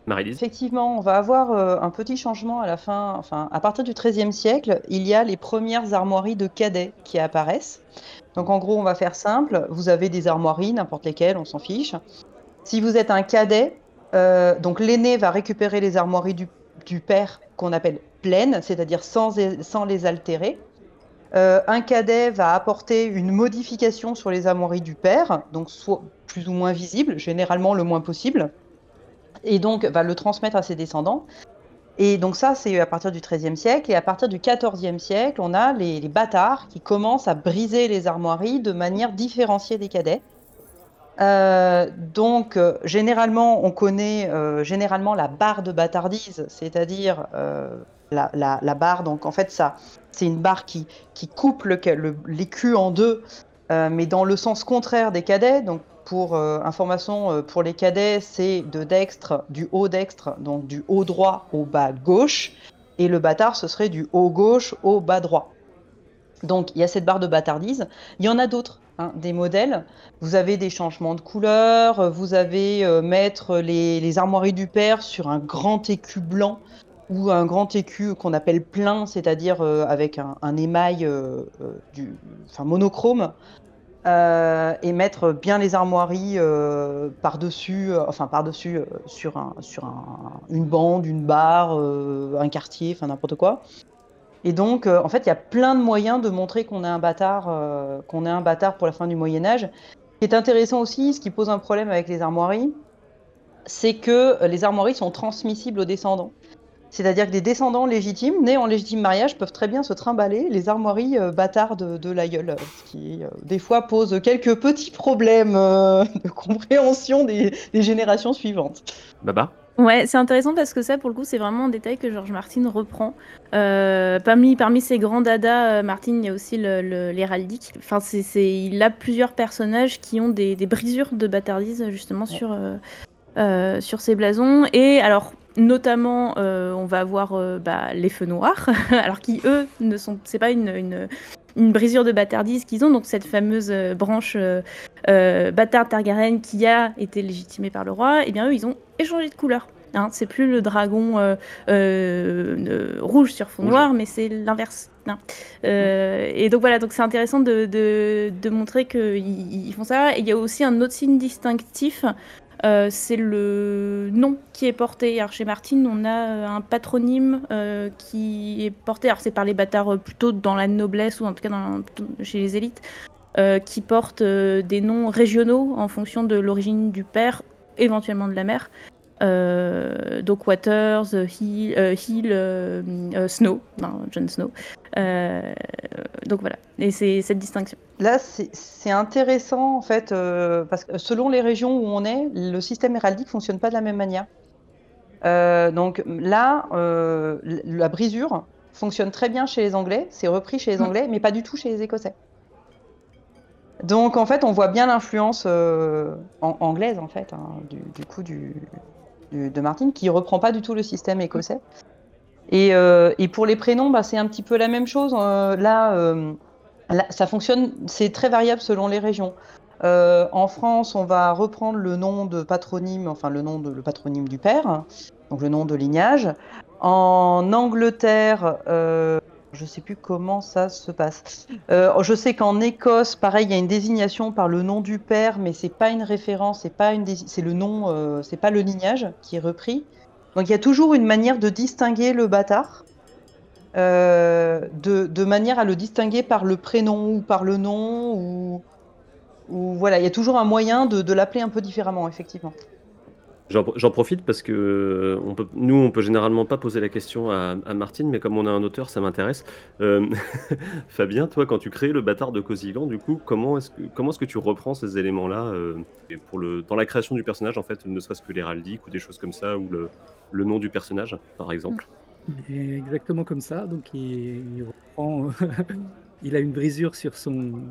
Marie-Lise. Effectivement, on va avoir un petit changement à la fin. Enfin, à partir du XIIIe siècle, il y a les premières armoiries de cadets qui apparaissent. Donc en gros, on va faire simple. Vous avez des armoiries, n'importe lesquelles, on s'en fiche. Si vous êtes un cadet, donc l'aîné va récupérer les armoiries du père qu'on appelle pleines, c'est-à-dire sans les altérer. Un cadet va apporter une modification sur les armoiries du père, donc soit plus ou moins visible, généralement le moins possible, et donc va le transmettre à ses descendants. Et donc ça, c'est à partir du XIIIe siècle. Et à partir du XIVe siècle, on a les bâtards qui commencent à briser les armoiries de manière différenciée des cadets. Donc généralement on connaît généralement la barre de bâtardise, c'est-à-dire la barre, donc en fait ça c'est une barre qui coupe l'écu en deux, mais dans le sens contraire des cadets. Donc pour information, pour les cadets c'est de dextre, donc du haut droit au bas gauche, et le bâtard ce serait du haut gauche au bas droit. Donc il y a cette barre de bâtardise, il y en a d'autres. Hein, des modèles, vous avez des changements de couleur, vous avez mettre les armoiries du père sur un grand écu blanc ou un grand écu qu'on appelle plein, c'est-à-dire avec un émail monochrome, et mettre bien les armoiries par-dessus sur une bande, une barre, un quartier, enfin n'importe quoi. Et donc, en fait, il y a plein de moyens de montrer qu'on est un bâtard pour la fin du Moyen-Âge. Ce qui est intéressant aussi, ce qui pose un problème avec les armoiries, c'est que les armoiries sont transmissibles aux descendants. C'est-à-dire que des descendants légitimes, nés en légitime mariage, peuvent très bien se trimballer les armoiries bâtards de l'aïeul, ce qui, des fois, pose quelques petits problèmes de compréhension des générations suivantes. Baba ? Ouais, c'est intéressant parce que ça, pour le coup, c'est vraiment un détail que George Martin reprend. Parmi ses grands dadas, Martin, il y a aussi l'héraldique. Enfin, il a plusieurs personnages qui ont des brisures de bâtardise, justement, sur ses blasons. Et alors, notamment, on va avoir les feux noirs, alors qui, eux, ne sont... C'est pas une brisure de bâtardise qu'ils ont, donc cette fameuse branche bâtard Targaryen qui a été légitimée par le roi, et bien eux, ils ont échangé de couleur. Hein, c'est plus le dragon rouge sur fond noir, mais c'est l'inverse. Hein. Et donc voilà, donc c'est intéressant de montrer qu'ils font ça. Et il y a aussi un autre signe distinctif, c'est le nom qui est porté. Alors chez Martin, on a un patronyme qui est porté, alors c'est par les bâtards plutôt dans la noblesse, ou en tout cas chez les élites, qui portent des noms régionaux en fonction de l'origine du père, éventuellement de la mère. Donc Waters, Hill, Snow, non, Jon Snow. Donc voilà, et c'est cette distinction. Là, c'est intéressant en fait, parce que selon les régions où on est, le système héraldique fonctionne pas de la même manière. Donc là, la brisure fonctionne très bien chez les Anglais, c'est repris chez les Anglais, mais pas du tout chez les Écossais. Donc en fait, on voit bien l'influence anglaise en fait, hein, de Martin, qui reprend pas du tout le système écossais. Et pour les prénoms, c'est un petit peu la même chose. Ça fonctionne, c'est très variable selon les régions. En France, on va reprendre le nom de patronyme, enfin le patronyme du père, donc le nom de lignage. En Angleterre, je ne sais plus comment ça se passe. Je sais qu'en Écosse, pareil, il y a une désignation par le nom du père, mais c'est pas une référence, c'est le nom, c'est pas le lignage qui est repris. Donc il y a toujours une manière de distinguer le bâtard, de manière à le distinguer par le prénom ou par le nom, ou Ou voilà, il y a toujours un moyen de l'appeler un peu différemment, effectivement. J'en profite parce que on peut généralement pas poser la question à Martine, mais comme on a un auteur, ça m'intéresse. Fabien, toi, quand tu crées le bâtard de Cosilan, du coup, comment est-ce que tu reprends ces éléments-là dans la création du personnage, en fait, ne serait-ce que l'héraldique ou des choses comme ça, ou le nom du personnage, par exemple. Exactement comme ça. Donc il reprend, il a une brisure sur son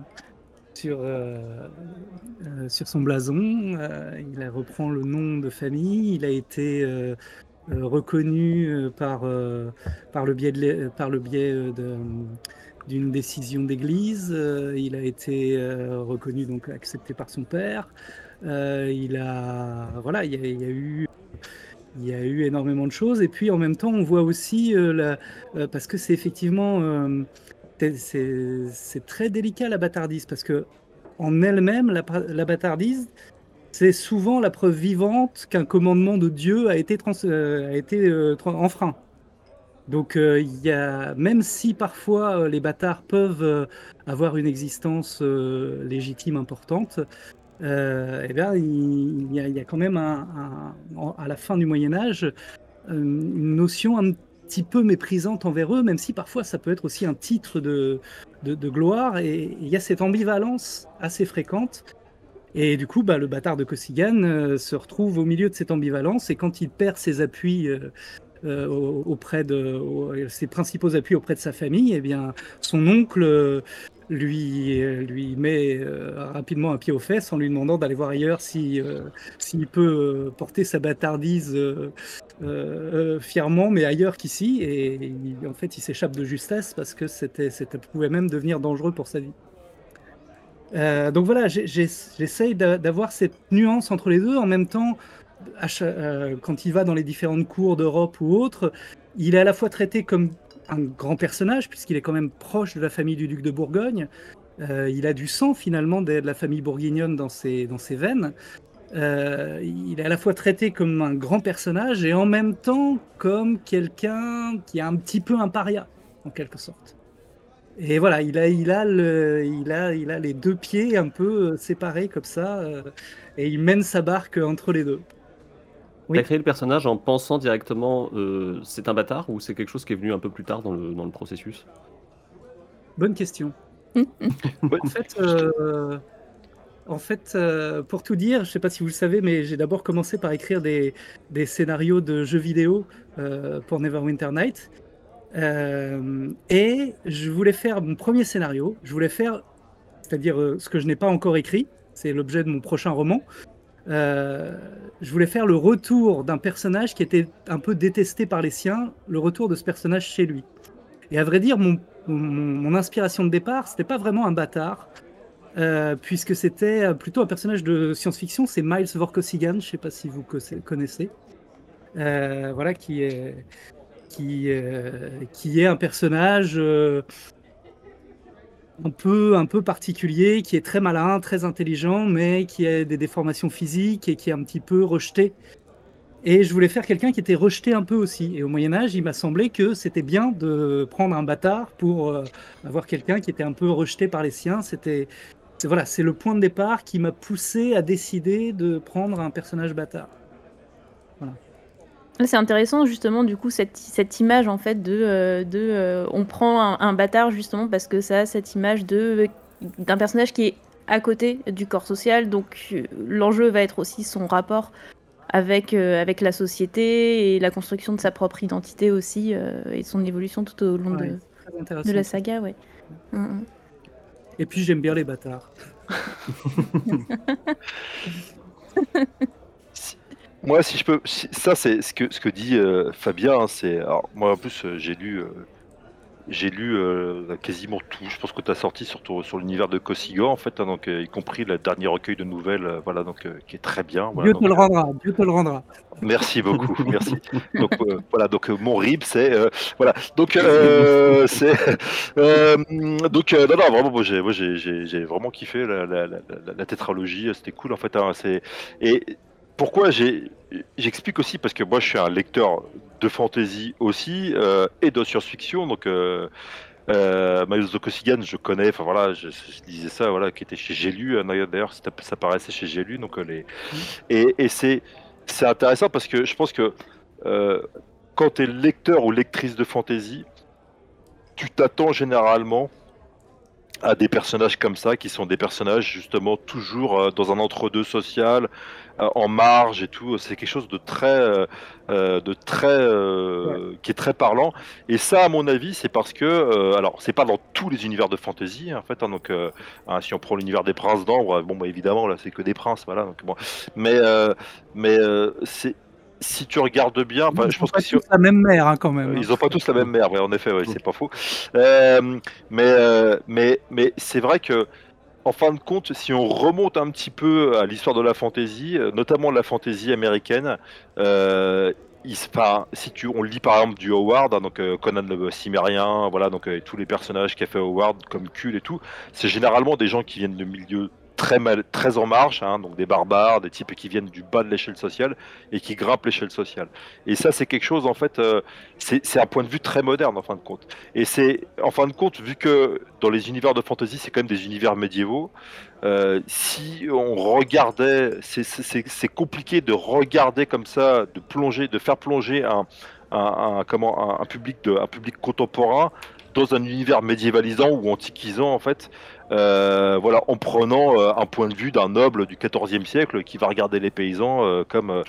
blason, il reprend le nom de famille, il a été reconnu par le biais d'une décision d'église, il a été reconnu, donc accepté par son père, il y a eu énormément de choses, et puis en même temps on voit aussi parce que c'est effectivement c'est très délicat la bâtardise, parce que en elle-même, la bâtardise, c'est souvent la preuve vivante qu'un commandement de Dieu a été enfreint. Donc même si parfois les bâtards peuvent avoir une existence légitime importante, il y a quand même à la fin du Moyen Âge une notion un petit peu méprisante envers eux, même si parfois ça peut être aussi un titre de gloire, et il y a cette ambivalence assez fréquente, et du coup le bâtard de Cossigan se retrouve au milieu de cette ambivalence, et quand il perd ses appuis ses principaux appuis auprès de sa famille, et son oncle lui met rapidement un pied aux fesses en lui demandant d'aller voir ailleurs s'il peut porter sa bâtardise fièrement, mais ailleurs qu'ici. Et en fait, il s'échappe de justesse parce que ça pouvait même devenir dangereux pour sa vie. Donc voilà, j'essaye d'avoir cette nuance entre les deux. En même temps, quand il va dans les différentes cours d'Europe ou autres, il est à la fois traité comme un grand personnage, puisqu'il est quand même proche de la famille du duc de Bourgogne. Il a du sang, finalement, de la famille bourguignonne dans ses veines. Il est à la fois traité comme un grand personnage et en même temps comme quelqu'un qui est un petit peu un paria, en quelque sorte. Et voilà, il a les deux pieds un peu séparés comme ça, et il mène sa barque entre les deux. Oui. T'as créé le personnage en pensant directement c'est un bâtard, ou c'est quelque chose qui est venu un peu plus tard dans le processus ? Bonne question. En fait, pour tout dire, je ne sais pas si vous le savez, mais j'ai d'abord commencé par écrire des scénarios de jeux vidéo pour Neverwinter Nights. Et je voulais faire mon premier scénario, c'est-à-dire ce que je n'ai pas encore écrit, c'est l'objet de mon prochain roman. Je voulais faire le retour d'un personnage qui était un peu détesté par les siens, le retour de ce personnage chez lui. Et à vrai dire, mon inspiration de départ, c'était pas vraiment un bâtard, puisque c'était plutôt un personnage de science-fiction, c'est Miles Vorkosigan, je sais pas si vous connaissez, qui est un personnage un peu particulier, qui est très malin, très intelligent, mais qui a des déformations physiques et qui est un petit peu rejeté. Et je voulais faire quelqu'un qui était rejeté un peu aussi. Et au Moyen-Âge, il m'a semblé que c'était bien de prendre un bâtard pour avoir quelqu'un qui était un peu rejeté par les siens. C'est le point de départ qui m'a poussé à décider de prendre un personnage bâtard. Voilà. C'est intéressant, justement, du coup, cette image, en fait, on prend un bâtard, justement, parce que ça a cette image d'un personnage qui est à côté du corps social, donc l'enjeu va être aussi son rapport avec la société et la construction de sa propre identité aussi, et son évolution tout au long de la saga, ouais. Et puis, j'aime bien les bâtards. Moi, si je peux, ça c'est ce que dit Fabien. Hein, alors, moi en plus j'ai lu quasiment tout. Je pense que tu as sorti sur l'univers de Cossigan, en fait, hein, donc y compris le dernier recueil de nouvelles, voilà, donc qui est très bien. Voilà, Dieu te le rendra. Merci beaucoup, merci. Donc voilà, donc mon rib c'est voilà, donc non, vraiment moi j'ai vraiment kiffé la tétralogie, c'était cool en fait. Hein, pourquoi j'explique aussi, parce que moi je suis un lecteur de fantasy aussi, et de science-fiction, donc Mayouzou Kosigan, je connais, enfin voilà, je disais ça, voilà, qui était chez Gélu, d'ailleurs ça paraissait chez Gélu, donc et c'est intéressant parce que je pense que quand tu es lecteur ou lectrice de fantasy, tu t'attends généralement à des personnages comme ça, qui sont des personnages justement toujours dans un entre-deux social, en marge et tout. C'est quelque chose de très qui est très parlant. Et ça, à mon avis, c'est parce que, alors, c'est pas dans tous les univers de fantasy, en fait. Hein, donc, si on prend l'univers des princes d'Ambre, bon, bah, évidemment, là, c'est que des princes, voilà. Donc, bon. Mais c'est. Si tu regardes bien, je pense que si la même mère hein, quand même. Ils n'ont pas tous la même mère, ouais, en effet, ouais, c'est pas faux. Mais c'est vrai que, en fin de compte, si on remonte un petit peu à l'histoire de la fantasy, notamment de la fantasy américaine, on lit par exemple du Howard, hein, donc Conan le Cimérien, voilà, donc tous les personnages qu'a fait Howard comme Cule et tout, c'est généralement des gens qui viennent de milieux très en marge, hein, donc des barbares, des types qui viennent du bas de l'échelle sociale et qui grimpent l'échelle sociale. Et ça, c'est quelque chose, en fait, c'est un point de vue très moderne, en fin de compte. Et c'est, en fin de compte, vu que dans les univers de fantasy, c'est quand même des univers médiévaux, si on regardait, c'est compliqué de regarder comme ça, de faire plonger un public contemporain dans un univers médiévalisant ou antiquisant, en fait, voilà, en prenant un point de vue d'un noble du XIVe siècle qui va regarder les paysans comme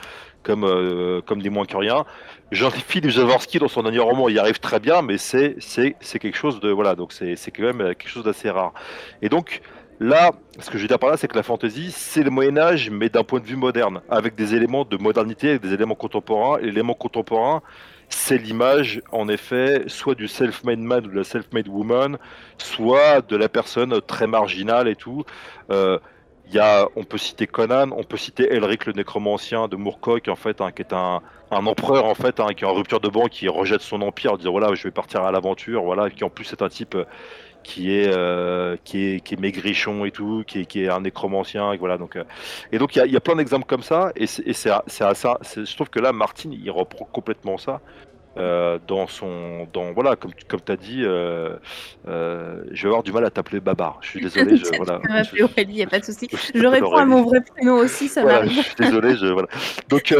des moins que rien. Jean-Philippe Jaworski, dans son dernier roman, y arrive très bien, mais c'est quelque chose de voilà, donc c'est quand même quelque chose d'assez rare. Et donc là, ce que je veux dire par là, c'est que la fantasy, c'est le Moyen Âge, mais d'un point de vue moderne, avec des éléments de modernité, avec des éléments contemporains. Et l'élément contemporain, c'est l'image, en effet, soit du self-made man ou de la self-made woman, soit de la personne très marginale et tout. On peut citer Conan, on peut citer Elric le Nécromancien de Moorcock, en fait, hein, qui est un empereur, en fait, hein, qui est en rupture de ban, qui rejette son empire, en disant voilà, je vais partir à l'aventure, voilà, et qui en plus est un type qui est maigrichon et tout, qui est un nécromancien, et voilà, donc et donc il y a plein d'exemples comme ça, et je trouve que là Martin il reprend complètement ça voilà, comme t'as dit, je vais avoir du mal à t'appeler Babar, je suis désolé, voilà, il n'y a pas de souci, je réponds à mon vrai prénom aussi, ça voilà, m'arrive, je suis désolé, voilà, donc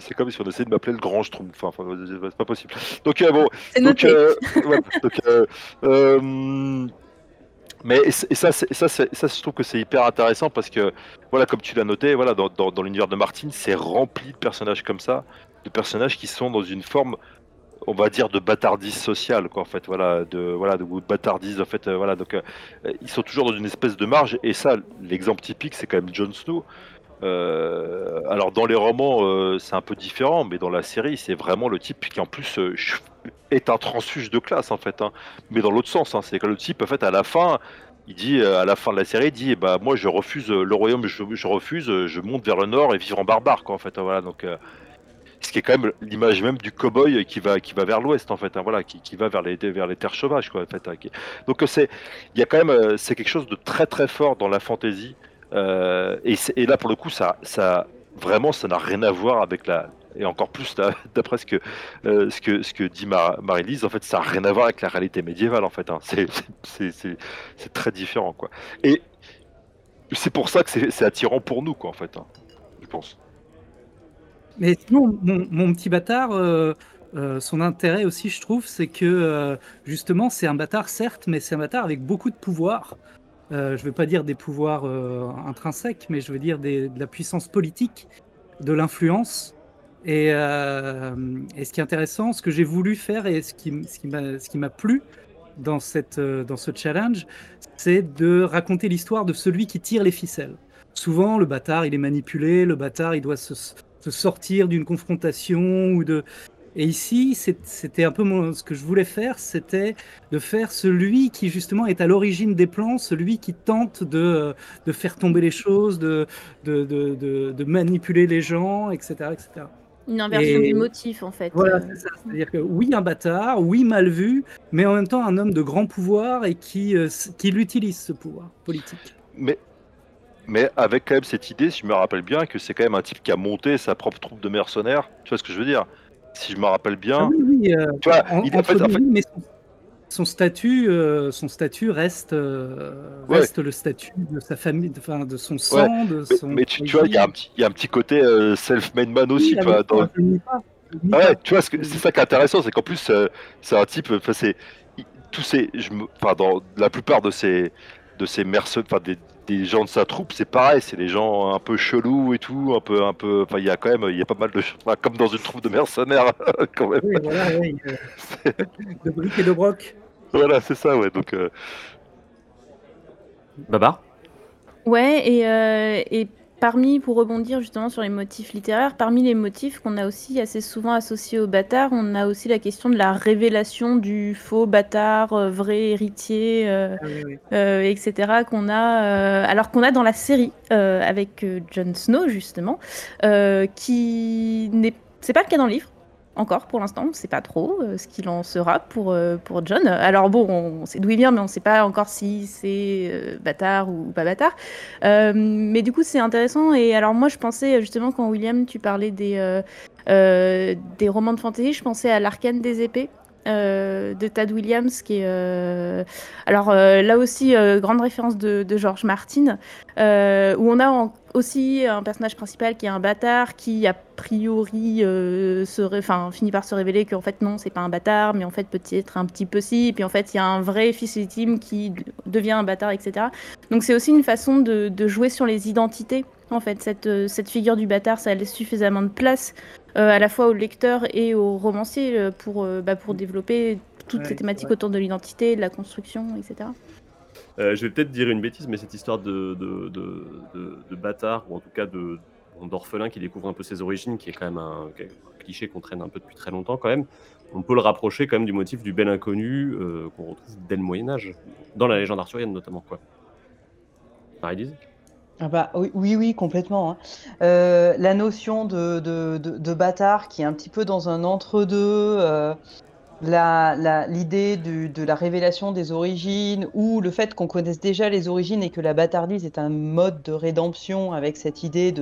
c'est comme si on essayait de m'appeler le grand Schtroumpf, enfin c'est pas possible, donc bon, c'est noté. Mais ça, je trouve que c'est hyper intéressant parce que, voilà, comme tu l'as noté, voilà, dans l'univers de Martin, c'est rempli de personnages comme ça, de personnages qui sont dans une forme, on va dire, de bâtardise sociale, quoi, en fait, voilà, de bâtardise, en fait, voilà, donc, ils sont toujours dans une espèce de marge, et ça, l'exemple typique, c'est quand même Jon Snow. Alors, dans les romans, c'est un peu différent, mais dans la série, c'est vraiment le type qui, en plus, est un transfuge de classe, en fait, hein. Mais dans l'autre sens, hein. C'est que le type, en fait, à la fin, il dit, à la fin de la série, il dit, bah, moi, je refuse le royaume, je refuse, je monte vers le nord et vivre en barbare, quoi, en fait, hein, voilà, donc, ce qui est quand même l'image même du cow-boy qui va vers l'ouest, en fait, hein, voilà, qui va vers les terres sauvages, quoi, en fait, hein, donc, il y a quand même, c'est quelque chose de très, très fort dans la fantasy, et là, pour le coup, ça, vraiment, ça n'a rien à voir avec la... Et encore plus, là, d'après ce que dit Marie-Lise, en fait, ça n'a rien à voir avec la réalité médiévale, en fait. Hein. C'est très différent, quoi. Et c'est pour ça que c'est attirant pour nous, quoi, en fait, hein, je pense. Mais sinon, mon petit bâtard, son intérêt aussi, je trouve, c'est que, justement, c'est un bâtard, certes, mais c'est un bâtard avec beaucoup de pouvoir. Je ne veux pas dire des pouvoirs intrinsèques, mais je veux dire de la puissance politique, de l'influence. Et ce qui est intéressant, ce que j'ai voulu faire et ce qui m'a plu dans ce challenge, c'est de raconter l'histoire de celui qui tire les ficelles. Souvent, le bâtard, il est manipulé, le bâtard, il doit se sortir d'une confrontation ou de... Et ici, c'était un peu ce que je voulais faire, c'était de faire celui qui justement est à l'origine des plans, celui qui tente de faire tomber les choses, de manipuler les gens, etc., etc. Une inversion du motif, en fait. Voilà, c'est ça. C'est-à-dire que oui, un bâtard, oui, mal vu, mais en même temps un homme de grand pouvoir et qui l'utilise, ce pouvoir politique. Mais avec quand même cette idée, si je me rappelle bien, que c'est quand même un type qui a monté sa propre troupe de mercenaires, tu vois ce que je veux dire ? Si je me rappelle bien, ah oui, lui, tu vois, mais son statut reste le statut de sa famille, de son sang, de son. Mais tu vois, il y a un petit côté self-made man aussi, tu vois. Ouais, tu vois, c'est ça qui est intéressant, c'est qu'en plus, c'est un type, dans la plupart de ces mercenaires, des gens de sa troupe, c'est pareil, c'est des gens un peu chelous et tout, un peu, enfin, il y a pas mal de, comme dans une troupe de mercenaires, quand même. Oui, voilà, oui. De briques et de broc. Voilà, c'est ça, ouais, donc. Babar ? Ouais, et parmi, pour rebondir justement sur les motifs littéraires, parmi les motifs qu'on a aussi assez souvent associés aux bâtards, on a aussi la question de la révélation du faux bâtard, vrai héritier, etc. qu'on a, alors qu'on a dans la série avec Jon Snow justement, c'est pas le cas dans le livre. Encore pour l'instant, on ne sait pas trop ce qu'il en sera pour John. Alors bon, on sait d'où il vient, mais on ne sait pas encore si c'est bâtard ou pas bâtard. Mais du coup, c'est intéressant. Et alors moi, je pensais justement, quand William, tu parlais des romans de fantasy, je pensais à l'Arcane des épées de Tad Williams, qui est là aussi grande référence de George Martin, où on a aussi un personnage principal qui est un bâtard, qui a priori finit par se révéler qu'en fait non, c'est pas un bâtard, mais en fait peut-être un petit peu si, et puis en fait il y a un vrai fils légitime qui devient un bâtard, etc. Donc c'est aussi une façon de jouer sur les identités, en fait, cette figure du bâtard, ça laisse suffisamment de place à la fois au lecteur et au romancier pour développer toutes les thématiques autour de l'identité, de la construction, etc. Je vais peut-être dire une bêtise, mais cette histoire de bâtard, ou en tout cas d'orphelin qui découvre un peu ses origines, qui est quand même un cliché qu'on traîne un peu depuis très longtemps quand même, on peut le rapprocher quand même du motif du bel inconnu qu'on retrouve dès le Moyen-Âge, dans la légende arthurienne notamment. Marie-Lise ? Ah bah, oui, complètement. La notion de bâtard qui est un petit peu dans un entre-deux, l'idée de la révélation des origines, ou le fait qu'on connaisse déjà les origines et que la bâtardise est un mode de rédemption, avec cette idée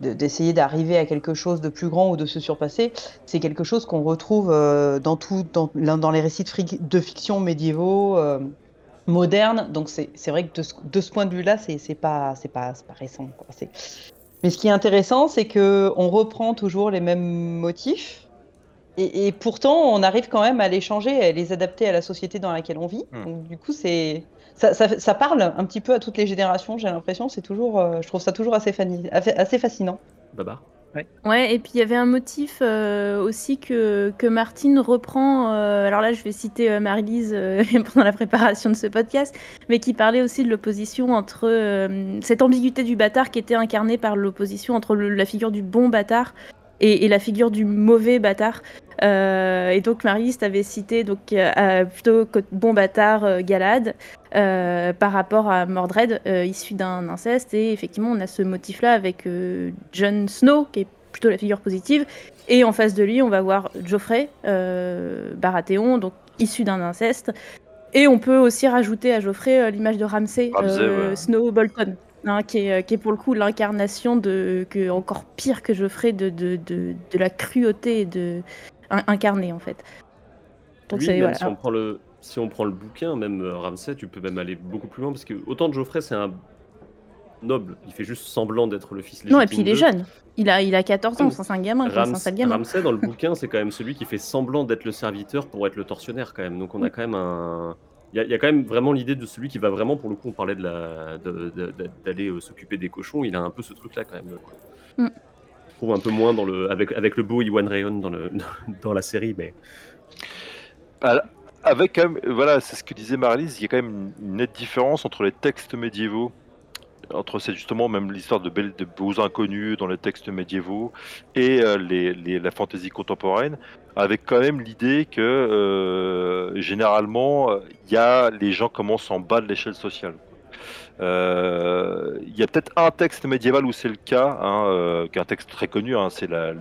d'essayer d'arriver à quelque chose de plus grand ou de se surpasser, c'est quelque chose qu'on retrouve dans les récits de fiction médiévaux, moderne, donc c'est vrai que de ce point de vue-là, c'est pas récent, quoi. Mais ce qui est intéressant, c'est que on reprend toujours les mêmes motifs, et pourtant on arrive quand même à les changer, à les adapter à la société dans laquelle on vit. Donc du coup, ça parle un petit peu à toutes les générations. J'ai l'impression, c'est toujours, je trouve ça toujours assez fascinant. Baba. Ouais, et puis il y avait un motif aussi que Martine reprend, alors là je vais citer Marie-Lise pendant la préparation de ce podcast, mais qui parlait aussi de l'opposition entre cette ambiguïté du bâtard qui était incarnée par l'opposition entre la figure du bon bâtard et la figure du mauvais bâtard. Et donc Marie-Lise t'avait cité plutôt bon bâtard Galad par rapport à Mordred, issu d'un inceste, et effectivement on a ce motif là avec Jon Snow qui est plutôt la figure positive, et en face de lui on va voir Joffrey Baratheon, donc issu d'un inceste, et on peut aussi rajouter à Joffrey l'image de Ramsay ouais. Snow Bolton, hein, qui est pour le coup l'incarnation encore pire que Joffrey de la cruauté incarnée en fait. Donc oui, voilà. Si on prend le bouquin, même Ramsay, tu peux même aller beaucoup plus loin, parce que autant de Joffrey, c'est un noble, il fait juste semblant d'être le fils légitime. Non, et puis il est jeune, il a 14 ans, c'est un gamin, Ramsay dans le bouquin, c'est quand même celui qui fait semblant d'être le serviteur pour être le tortionnaire quand même. Donc on a quand même il y a quand même vraiment l'idée de celui qui va vraiment, pour le coup, on parlait d'aller s'occuper des cochons, il a un peu ce truc là quand même. Je trouve un peu moins avec le beau Iwan Rayon dans la série, mais avec quand même, voilà, c'est ce que disait Marie-Lise, il y a quand même une nette différence entre les textes médiévaux, entre c'est justement même l'histoire de beaux inconnus dans les textes médiévaux et la fantaisie contemporaine, avec quand même l'idée que généralement les gens commencent en bas de l'échelle sociale. Il y a peut-être un texte médiéval où c'est le cas, hein, qui est un texte très connu, hein, c'est le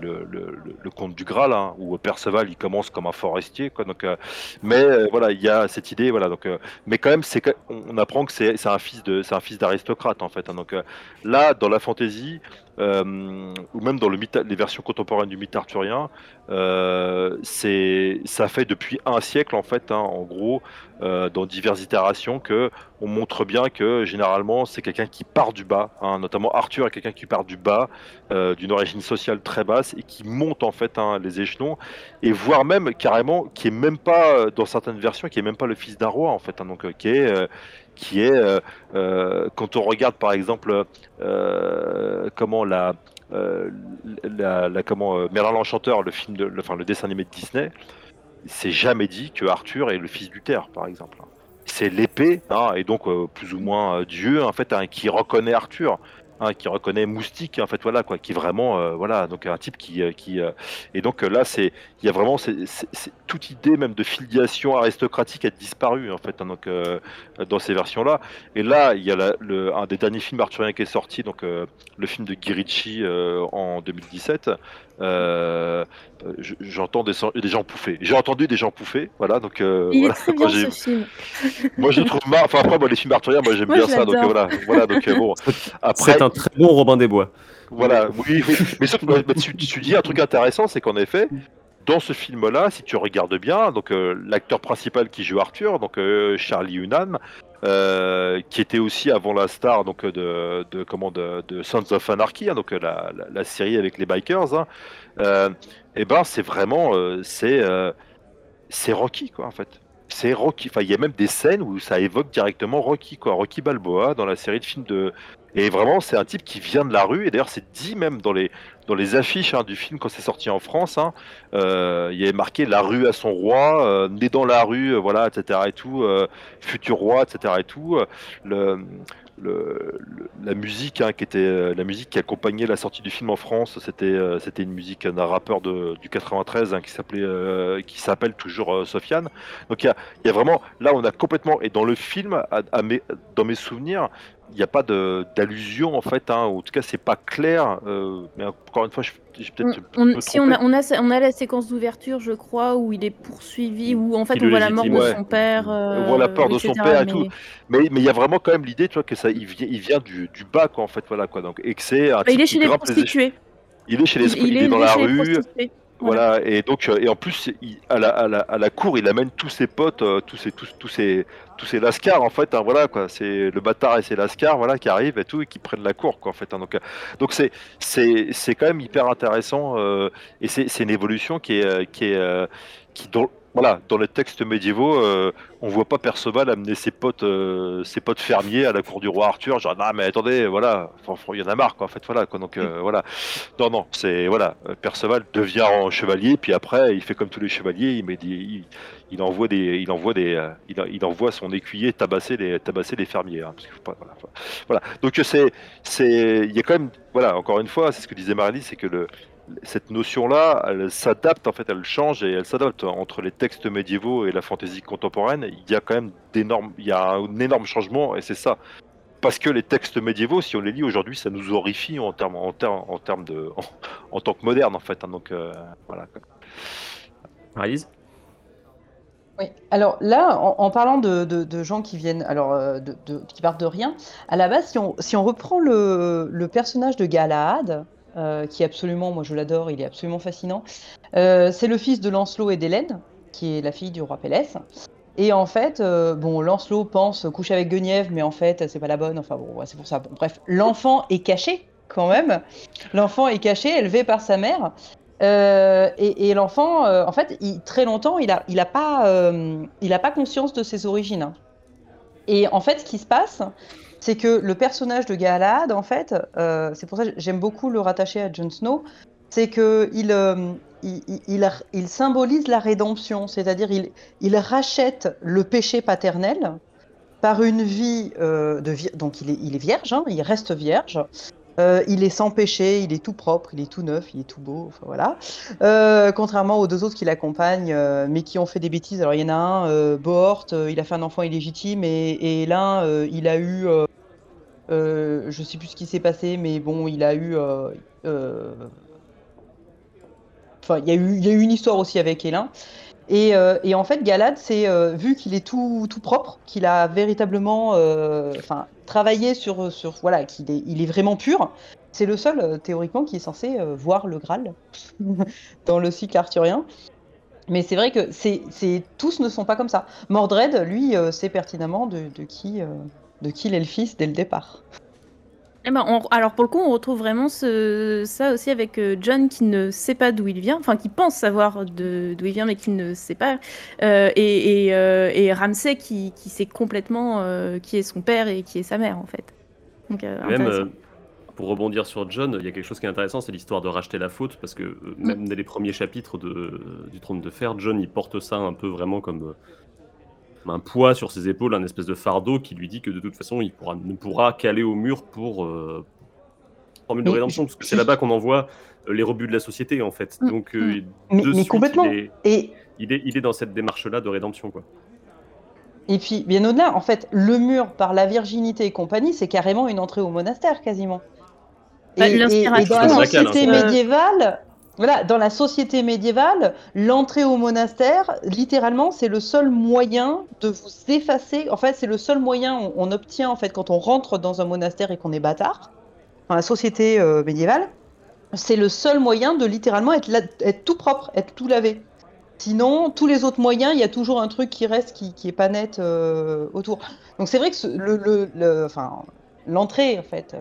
Conte du Graal, hein, où Perceval il commence comme un forestier, quoi, donc, mais voilà, il y a cette idée, voilà, donc, mais quand même, on apprend que c'est un fils d'aristocrate en fait, hein, donc là, dans la fantaisie, ou même dans les versions contemporaines du mythe arthurien, ça fait depuis un siècle en fait, hein, en gros, dans diverses itérations, que on montre bien que généralement c'est quelqu'un qui part du bas, hein, notamment Arthur est quelqu'un qui part du bas, d'une origine sociale très basse et qui monte en fait, hein, les échelons, et voire même carrément qui est même pas, dans certaines versions, qui est même pas le fils d'un roi en fait, hein, donc quand on regarde par exemple Merlin l'Enchanteur, le dessin animé de Disney, c'est jamais dit que Arthur est le fils d'Uther par exemple. C'est l'épée, hein, et donc plus ou moins Dieu en fait, hein, qui reconnaît Arthur, hein, qui reconnaît Moustique en fait, voilà quoi, qui est vraiment voilà, donc un type qui et donc là il y a vraiment toute idée même de filiation aristocratique a disparu en fait, hein, donc dans ces versions là. Et là il y a un des derniers films arthuriens qui est sorti, donc le film de Guy Ritchie en 2017. J'entends des gens pouffer. J'ai entendu des gens pouffer, voilà. Donc, il est très bien ce film. Moi, je trouve enfin après, moi, les films arthuriens, moi, j'aime bien ça. Donc voilà. Donc bon. Après, c'est un très bon Robin des Bois. Voilà. Oui. Mais sauf que tu dis un truc intéressant, c'est qu'en effet, dans ce film-là, si tu regardes bien, donc l'acteur principal qui joue Arthur, donc Charlie Hunnam, qui était aussi avant la star donc de Sons of Anarchy, hein, donc la série avec les bikers, hein, et ben c'est vraiment c'est Rocky quoi en fait. C'est Rocky. Enfin, il y a même des scènes où ça évoque directement Rocky quoi, Rocky Balboa dans la série de films de. Et vraiment, c'est un type qui vient de la rue. Et d'ailleurs, c'est dit même dans les affiches, hein, du film quand c'est sorti en France. Hein, il y avait marqué la rue à son roi, né dans la rue, voilà, etc. et tout, futur roi, etc. et tout. La musique, hein, qui était la musique qui accompagnait la sortie du film en France, c'était une musique d'un rappeur du 93, hein, qui s'appelle toujours Sofiane. Donc il y a vraiment là on a complètement, et dans le film dans mes souvenirs il n'y a pas d'allusion en fait, hein, en tout cas c'est pas clair, mais encore une fois je peut-être on a la séquence d'ouverture je crois où il est poursuivi, où en fait on voit la mort, ouais, de son père, on voit la peur de son père et tout, mais il y a vraiment quand même l'idée, tu vois, que ça il vient du bas quoi en fait, voilà quoi, donc et que c'est un type il est chez les prostituées, il est chez les prostituées dans la rue. Voilà, et donc et en plus à la cour il amène tous ses potes, tous ses lascars en fait, hein, voilà quoi, c'est le bâtard et ses lascars, voilà, qui arrivent et tout et qui prennent la cour quoi en fait, hein, donc c'est quand même hyper intéressant, et c'est une évolution qui voilà, dans les textes médiévaux, on voit pas Perceval amener ses potes fermiers à la cour du roi Arthur, genre non mais attendez, voilà, il y en a marre quoi en fait, voilà quoi, donc voilà. Non, c'est voilà, Perceval devient en chevalier, puis après il fait comme tous les chevaliers, il envoie son écuyer tabasser les fermiers, hein, parce qu'il faut pas, voilà. Donc c'est il y a quand même, voilà, encore une fois, c'est ce que disait Marie-Lise, c'est que cette notion-là, elle s'adapte en fait, elle change et elle s'adapte entre les textes médiévaux et la fantaisie contemporaine. Il y a quand même un énorme changement, et c'est ça. Parce que les textes médiévaux, si on les lit aujourd'hui, ça nous horrifie en tant que moderne en fait. Hein, donc voilà. Marie-Lise ? Oui. Alors là, en parlant de gens qui viennent, qui partent de rien, à la base, si on reprend le personnage de Galahad. Qui est absolument, moi je l'adore, il est absolument fascinant. C'est le fils de Lancelot et d'Hélène, qui est la fille du roi Pélès. Et en fait, Lancelot pense coucher avec Guenièvre, mais en fait, c'est pas la bonne. Enfin bon, c'est pour ça. Bon, bref, l'enfant est caché quand même. L'enfant est caché, élevé par sa mère. Et l'enfant, en fait, très longtemps, il a pas conscience de ses origines. Hein. Et en fait, ce qui se passe, c'est que le personnage de Galahad, en fait, c'est pour ça que j'aime beaucoup le rattacher à Jon Snow, c'est qu'il il symbolise la rédemption, c'est-à-dire il rachète le péché paternel par une vie donc il est vierge, hein, il reste vierge, il est sans péché, il est tout propre, il est tout neuf, il est tout beau, enfin voilà. Contrairement aux deux autres qui l'accompagnent, mais qui ont fait des bêtises. Alors il y en a un, Bohort, il a fait un enfant illégitime, et l'un, il a eu... Je sais plus ce qui s'est passé, mais bon, il a eu... Enfin, il y a eu une histoire aussi avec Elin. Et en fait, Galad, c'est vu qu'il est tout propre, qu'il a véritablement travaillé sur voilà, qu'il est vraiment pur. C'est le seul, théoriquement, qui est censé voir le Graal dans le cycle arthurien. Mais c'est vrai que tous ne sont pas comme ça. Mordred, lui, sait pertinemment de qui il est le fils dès le départ. Eh ben alors pour le coup, on retrouve vraiment ça aussi avec John qui ne sait pas d'où il vient, enfin qui pense savoir d'où il vient mais qui ne sait pas, et Ramsay qui sait complètement qui est son père et qui est sa mère en fait. Donc, même pour rebondir sur John, il y a quelque chose qui est intéressant, c'est l'histoire de racheter la faute, parce que même dès les premiers chapitres du Trône de Fer, John il porte ça un peu vraiment comme... un poids sur ses épaules, un espèce de fardeau qui lui dit que de toute façon il ne pourra qu'aller au mur pour formule de rédemption, parce que c'est là-bas qu'on envoie les rebuts de la société en fait. Donc mais complètement, il est dans cette démarche-là de rédemption quoi. Et puis bien au-delà, en fait, le mur par la virginité et compagnie, c'est carrément une entrée au monastère quasiment. Et dans la société médiévale. Voilà, dans la société médiévale, l'entrée au monastère, littéralement, c'est le seul moyen de vous effacer. En fait, c'est le seul moyen qu'on obtient en fait, quand on rentre dans un monastère et qu'on est bâtard. Dans la société médiévale, c'est le seul moyen de littéralement être tout propre, être tout lavé. Sinon, tous les autres moyens, il y a toujours un truc qui reste, qui n'est pas net autour. Donc c'est vrai que l'entrée, en fait...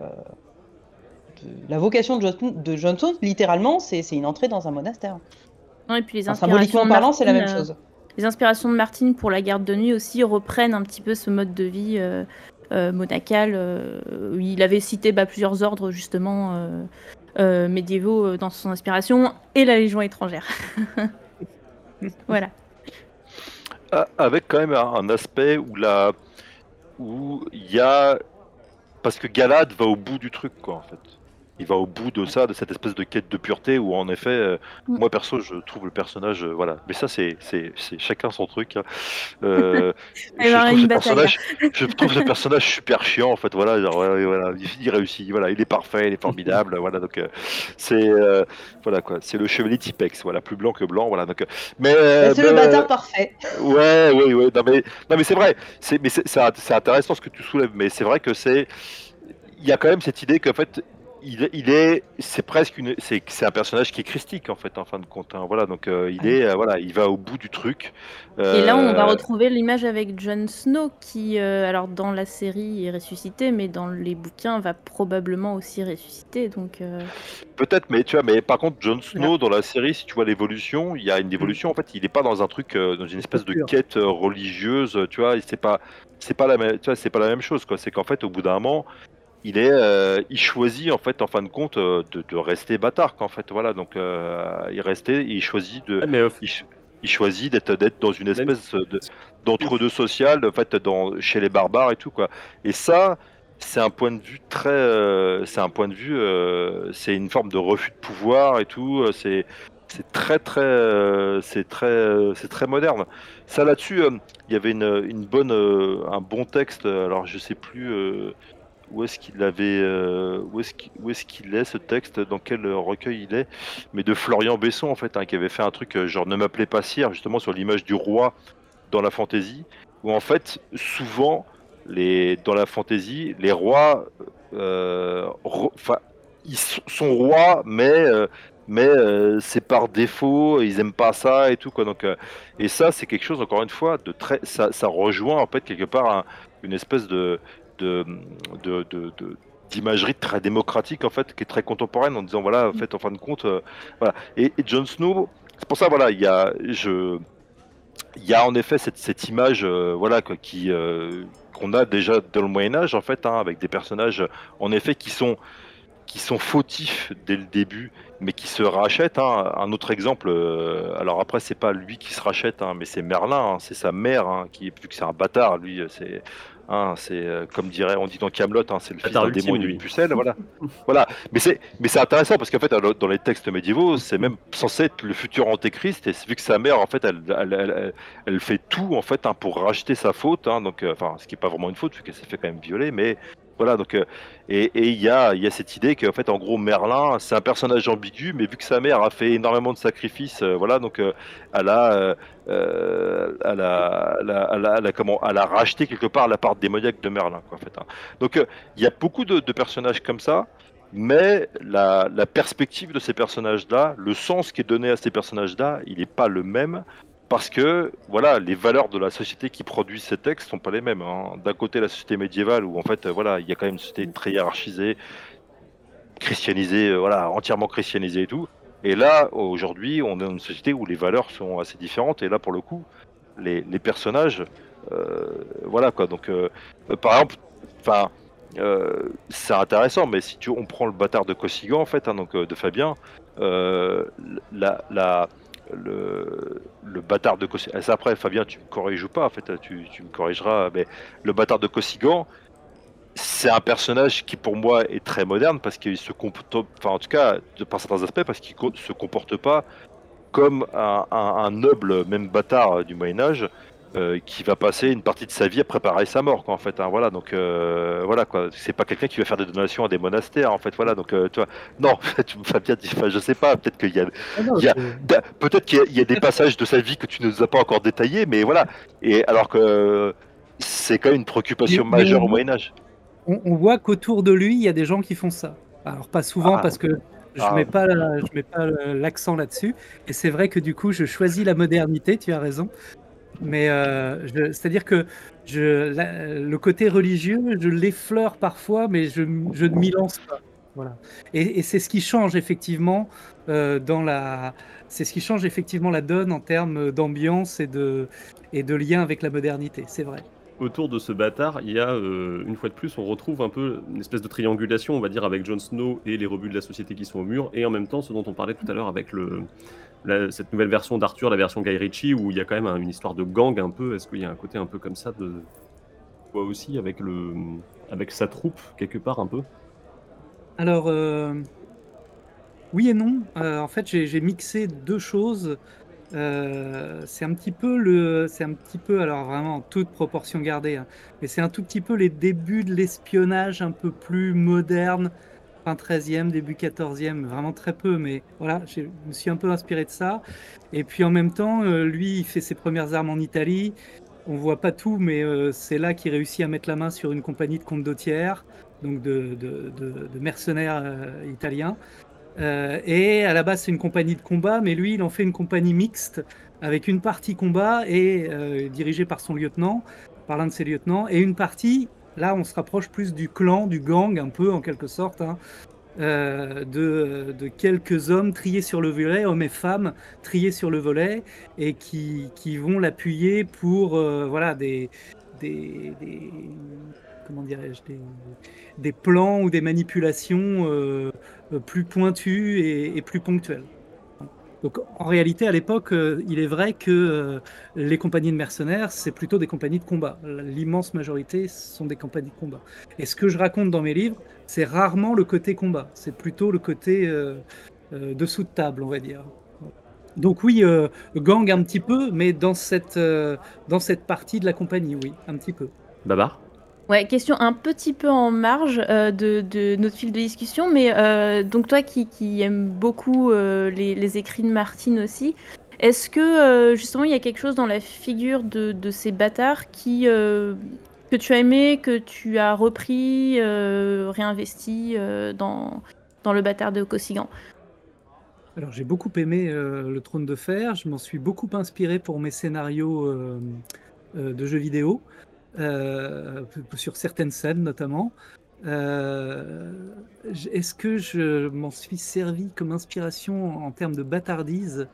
la vocation de Johnson, littéralement, c'est une entrée dans un monastère. Non, et puis les inspirations symboliquement parlant, Martine, c'est la même chose. Les inspirations de Martine pour la garde de nuit aussi reprennent un petit peu ce mode de vie monacal. Il avait cité plusieurs ordres, justement, médiévaux dans son inspiration, et la Légion étrangère. Voilà. Avec quand même un aspect où il y a... Parce que Galad va au bout du truc, quoi, en fait. Il va au bout de ça, de cette espèce de quête de pureté où, en effet, moi, perso, je trouve le personnage... voilà. Mais ça, c'est chacun son truc. Hein. Je trouve le personnage super chiant, en fait. Voilà, voilà, il réussit, voilà, il est parfait, il est formidable. Voilà, donc, voilà, quoi. C'est le chevalier Tipex, voilà, plus blanc que blanc. Voilà, donc, mais c'est le bâtard parfait. Ouais. Non, mais c'est vrai. C'est intéressant ce que tu soulèves, mais c'est vrai que il y a quand même cette idée qu'en fait... C'est un personnage qui est christique en fait en fin de compte. Hein. Voilà, donc il va au bout du truc. Et là on va retrouver l'image avec Jon Snow qui alors dans la série est ressuscité, mais dans les bouquins va probablement aussi ressusciter. Donc peut-être, mais tu vois, mais par contre Jon Snow dans la série, si tu vois l'évolution, il y a une évolution en fait. Il n'est pas dans un truc, dans une espèce de quête religieuse, tu vois. C'est pas la même chose quoi. C'est qu'en fait au bout d'un moment. Il choisit en fait en fin de compte de rester bâtard en fait voilà donc il choisit d'être dans une espèce d'entre-deux social en fait chez les barbares et tout quoi et ça c'est un point de vue c'est une forme de refus de pouvoir et tout c'est très moderne. Ça là-dessus il y avait un bon texte alors je sais plus où est-ce qu'il est ce texte, dans quel recueil il est, mais de Florian Besson en fait, hein, qui avait fait un truc genre Ne m'appelez pas sire, justement sur l'image du roi dans la fantaisie, où en fait souvent dans la fantaisie les rois, ils sont rois, mais c'est par défaut, ils aiment pas ça et tout quoi. Donc et ça c'est quelque chose encore une fois de très, ça rejoint en fait quelque part une espèce de d'imagerie très démocratique en fait qui est très contemporaine en disant voilà en fait en fin de compte voilà et Jon Snow c'est pour ça voilà il y a en effet cette image voilà quoi, qu'on a déjà dans le Moyen Âge en fait hein, avec des personnages en effet qui sont fautifs dès le début mais qui se rachètent hein. Un autre exemple alors après c'est pas lui qui se rachète hein, mais c'est Merlin hein, c'est sa mère hein, qui vu que c'est un bâtard lui c'est comme dirait on dit dans Kaamelott hein, c'est le fils d'un démon et d'une pucelle voilà. Voilà mais c'est intéressant parce qu'en fait dans les textes médiévaux c'est même censé être le futur antéchrist et vu que sa mère en fait elle fait tout en fait hein, pour racheter sa faute hein, donc enfin ce qui est pas vraiment une faute vu qu'elle s'est fait quand même violer mais Voilà, donc, et il y a cette idée qu'en fait, en gros, Merlin, c'est un personnage ambigu, mais vu que sa mère a fait énormément de sacrifices, voilà, donc elle a racheté quelque part la part démoniaque de Merlin, quoi, en fait, hein. Donc, il y a beaucoup de personnages comme ça, mais la perspective de ces personnages-là, le sens qui est donné à ces personnages-là, il n'est pas le même. Parce que voilà, les valeurs de la société qui produit ces textes sont pas les mêmes, hein. D'un côté, la société médiévale où en fait, voilà, il y a quand même une société très hiérarchisée, christianisée, voilà, entièrement christianisée et tout. Et là, aujourd'hui, on est dans une société où les valeurs sont assez différentes. Et là, pour le coup, les personnages, voilà quoi. Donc, par exemple, enfin, c'est intéressant, mais si on prend le bâtard de Kosigan en fait, hein, donc de Fabien, le bâtard de Kosigan, après Fabien tu me corriges ou pas en fait, tu me corrigeras, mais le bâtard de Kosigan c'est un personnage qui pour moi est très moderne parce qu'il se comporte, enfin en tout cas par certains aspects, parce qu'il se comporte pas comme un noble, même bâtard du Moyen-Âge qui va passer une partie de sa vie à préparer sa mort quoi, en fait, hein, voilà, donc voilà quoi, c'est pas quelqu'un qui va faire des donations à des monastères en fait, voilà, donc tu vois, non tu me fais bien, je sais pas, peut-être qu'il y a, peut-être qu'il y a des passages de sa vie que tu ne nous as pas encore détaillés, mais voilà, et alors que c'est quand même une préoccupation majeure au Moyen-Âge. On voit qu'autour de lui il y a des gens qui font ça, alors pas souvent parce que je mets pas l'accent là-dessus, et c'est vrai que du coup je choisis la modernité, tu as raison. Mais c'est-à-dire que le côté religieux, je l'effleure parfois, mais je ne m'y lance pas. Voilà. Et c'est ce qui change effectivement la donne en termes d'ambiance et de lien avec la modernité. C'est vrai. Autour de ce bâtard, il y a, une fois de plus, on retrouve un peu une espèce de triangulation, on va dire, avec Jon Snow et les rebuts de la société qui sont au mur, et en même temps, ce dont on parlait tout à l'heure avec cette nouvelle version d'Arthur, la version Guy Ritchie, où il y a quand même une histoire de gang un peu. Est-ce qu'il y a un côté un peu comme ça de quoi aussi, avec sa troupe, quelque part, un peu? Alors, oui et non. En fait, j'ai mixé deux choses. C'est un petit peu, alors vraiment en toute proportion gardée, hein, mais c'est un tout petit peu les débuts de l'espionnage un peu plus moderne, fin 13e, début 14e, vraiment très peu, mais voilà, je me suis un peu inspiré de ça. Et puis en même temps, lui, il fait ses premières armes en Italie, on voit pas tout, mais c'est là qu'il réussit à mettre la main sur une compagnie de condottières, donc de mercenaires italiens. Et à la base c'est une compagnie de combat, mais lui il en fait une compagnie mixte avec une partie combat et dirigée par son lieutenant, par l'un de ses lieutenants, et une partie, là on se rapproche plus du clan, du gang un peu en quelque sorte, hein, de quelques hommes triés sur le volet, hommes et femmes triés sur le volet, et qui vont l'appuyer pour voilà des comment dirais-je, des plans ou des manipulations plus pointues et plus ponctuelles. Donc en réalité, à l'époque, il est vrai que les compagnies de mercenaires, c'est plutôt des compagnies de combat. L'immense majorité sont des compagnies de combat. Et ce que je raconte dans mes livres, c'est rarement le côté combat. C'est plutôt le côté dessous de table, on va dire. Donc oui, gang un petit peu, mais dans cette partie de la compagnie, oui, un petit peu. Babar ? Ouais, question un petit peu en marge de notre fil de discussion, mais donc toi qui aimes beaucoup les écrits de Martine aussi, est-ce que justement il y a quelque chose dans la figure de ces bâtards que tu as aimé, que tu as repris, réinvesti dans le bâtard de Kosigan? Alors j'ai beaucoup aimé Le Trône de Fer, je m'en suis beaucoup inspiré pour mes scénarios de jeux vidéo. Sur certaines scènes notamment. Est-ce que je m'en suis servi comme inspiration en termes de bâtardise ?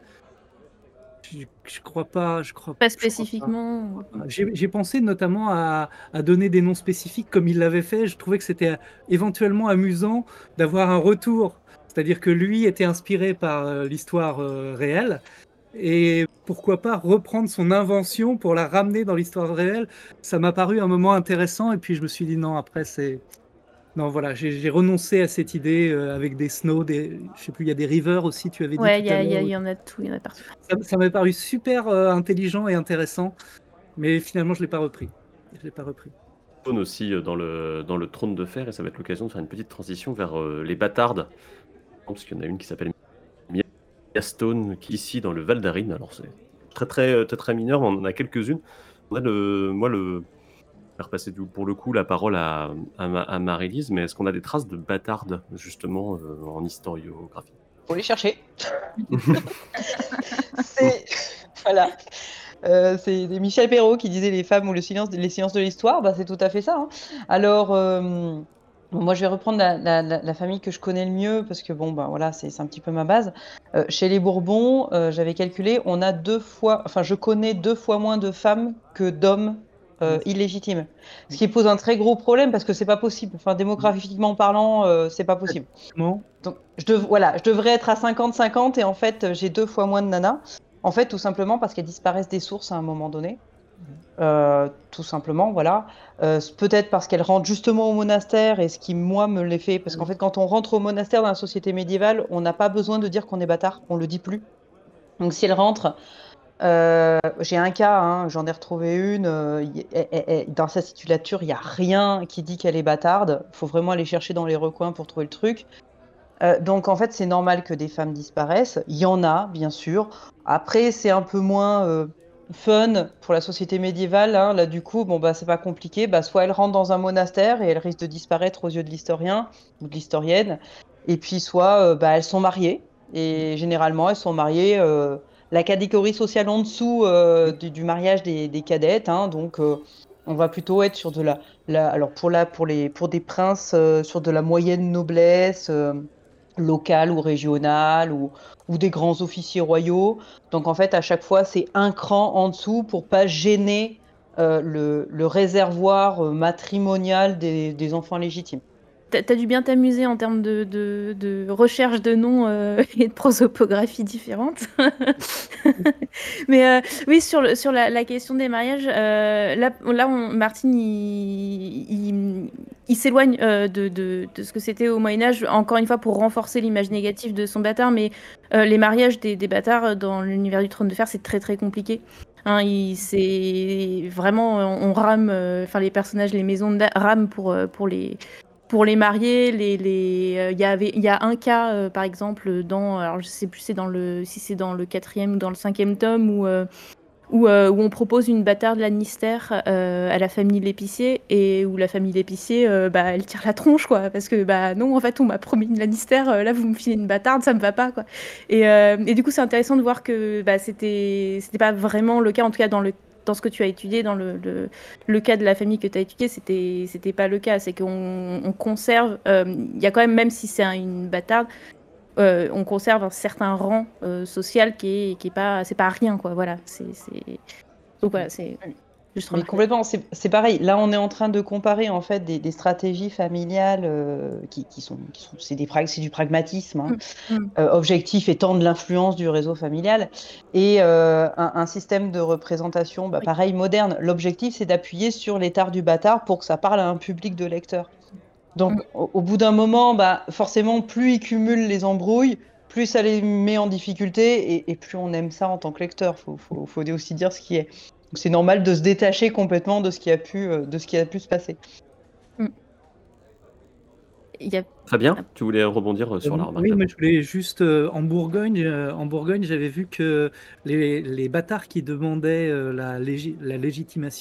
Je crois pas. Pas spécifiquement. J'ai pensé notamment à donner des noms spécifiques comme il l'avait fait. Je trouvais que c'était éventuellement amusant d'avoir un retour. C'est-à-dire que lui était inspiré par l'histoire réelle. Et pourquoi pas reprendre son invention pour la ramener dans l'histoire réelle? Ça m'a paru un moment intéressant, et puis je me suis dit non, après c'est... Non, voilà, j'ai renoncé à cette idée avec des Snow, je sais plus, il y a des River aussi, tu avais dit tout à l'heure. Ouais, il y en a de tout, il y en a partout. Ça m'a paru super intelligent et intéressant, mais finalement je ne l'ai pas repris. trône aussi dans le trône de fer, et ça va être l'occasion de faire une petite transition vers les bâtardes, parce qu'il y en a une qui s'appelle Miastone, qui est ici dans le Val d'Arin. Alors c'est très mineur, mais on en a quelques-unes. On a je vais repasser pour le coup la parole à Marie-Lise, mais est-ce qu'on a des traces de bâtardes justement en historiographie? Faut les chercher. Voilà. C'est Michel Perrault qui disait les femmes ou le silence, les silences de l'histoire. Bah, c'est tout à fait ça, hein. Alors, moi, je vais reprendre la famille que je connais le mieux parce que c'est un petit peu ma base. Chez les Bourbons, j'avais calculé, je connais 2 fois moins de femmes que d'hommes illégitimes, ce qui pose un très gros problème parce que c'est pas possible. Enfin, démographiquement parlant, c'est pas possible. Non. Donc, je devrais être à 50-50 et en fait, j'ai 2 fois moins de nanas. En fait, tout simplement parce qu'elles disparaissent des sources à un moment donné. Tout simplement, voilà. Peut-être parce qu'elles rentrent justement au monastère, et ce qui, moi, me l'est fait. Parce qu'en fait, quand on rentre au monastère dans la société médiévale, on n'a pas besoin de dire qu'on est bâtard, on le dit plus. Donc, si elles rentrent... j'ai un cas, hein, j'en ai retrouvé une, dans sa titulature, il n'y a rien qui dit qu'elle est bâtarde. Il faut vraiment aller chercher dans les recoins pour trouver le truc. Donc en fait c'est normal que des femmes disparaissent, il y en a bien sûr, après c'est un peu moins fun pour la société médiévale, hein. Là du coup c'est pas compliqué, soit elles rentrent dans un monastère et elles risquent de disparaître aux yeux de l'historien ou de l'historienne, et puis soit elles sont mariées, et généralement elles sont mariées, la catégorie sociale en dessous du mariage des cadettes, hein, donc... on va plutôt être sur de pour des princes, sur de la moyenne noblesse, locale ou régionale, ou des grands officiers royaux. Donc en fait, à chaque fois, c'est un cran en dessous pour pas gêner le réservoir matrimonial des enfants légitimes. T'as dû bien t'amuser en termes de recherche de noms et de prosopographies différentes. Mais oui, sur la question des mariages, Martine, il s'éloigne de ce que c'était au Moyen-Âge, encore une fois, pour renforcer l'image négative de son bâtard. Mais les mariages des bâtards dans l'univers du Trône de Fer, c'est très, très compliqué. Hein, c'est vraiment... On rame... les personnages, les maisons rament pour les mariés, il y a un cas par exemple si c'est dans le 4e ou dans le 5e tome où on propose une bâtarde Lannister à la famille Lépicier, et où la famille Lépicier elle tire la tronche quoi, parce que non, en fait on m'a promis une Lannister, là vous me filez une bâtarde, ça me va pas quoi. Et du coup c'est intéressant de voir que c'était pas vraiment le cas, en tout cas dans ce que tu as étudié, dans le cas de la famille que tu as étudié, c'était pas le cas. C'est qu'on conserve, il y a quand même, même si c'est une bâtarde, on conserve un certain rang social qui est pas, c'est pas rien quoi. Voilà, donc voilà, c'est juste complètement. C'est pareil. Là, on est en train de comparer en fait des stratégies familiales qui sont c'est du pragmatisme, hein. Objectif étant de l'influence du réseau familial, et un système de représentation pareil moderne. L'objectif, c'est d'appuyer sur l'étard du bâtard pour que ça parle à un public de lecteurs. Donc au bout d'un moment, forcément, plus ils cumulent les embrouilles, plus ça les met en difficulté, et plus on aime ça en tant que lecteur. Faut aussi dire ce qui est. Donc c'est normal de se détacher complètement de ce qui a pu se passer. Fabien, tu voulais rebondir sur la remarque. Oui, mais je voulais juste en Bourgogne, j'avais vu que les bâtards qui demandaient la légitimité,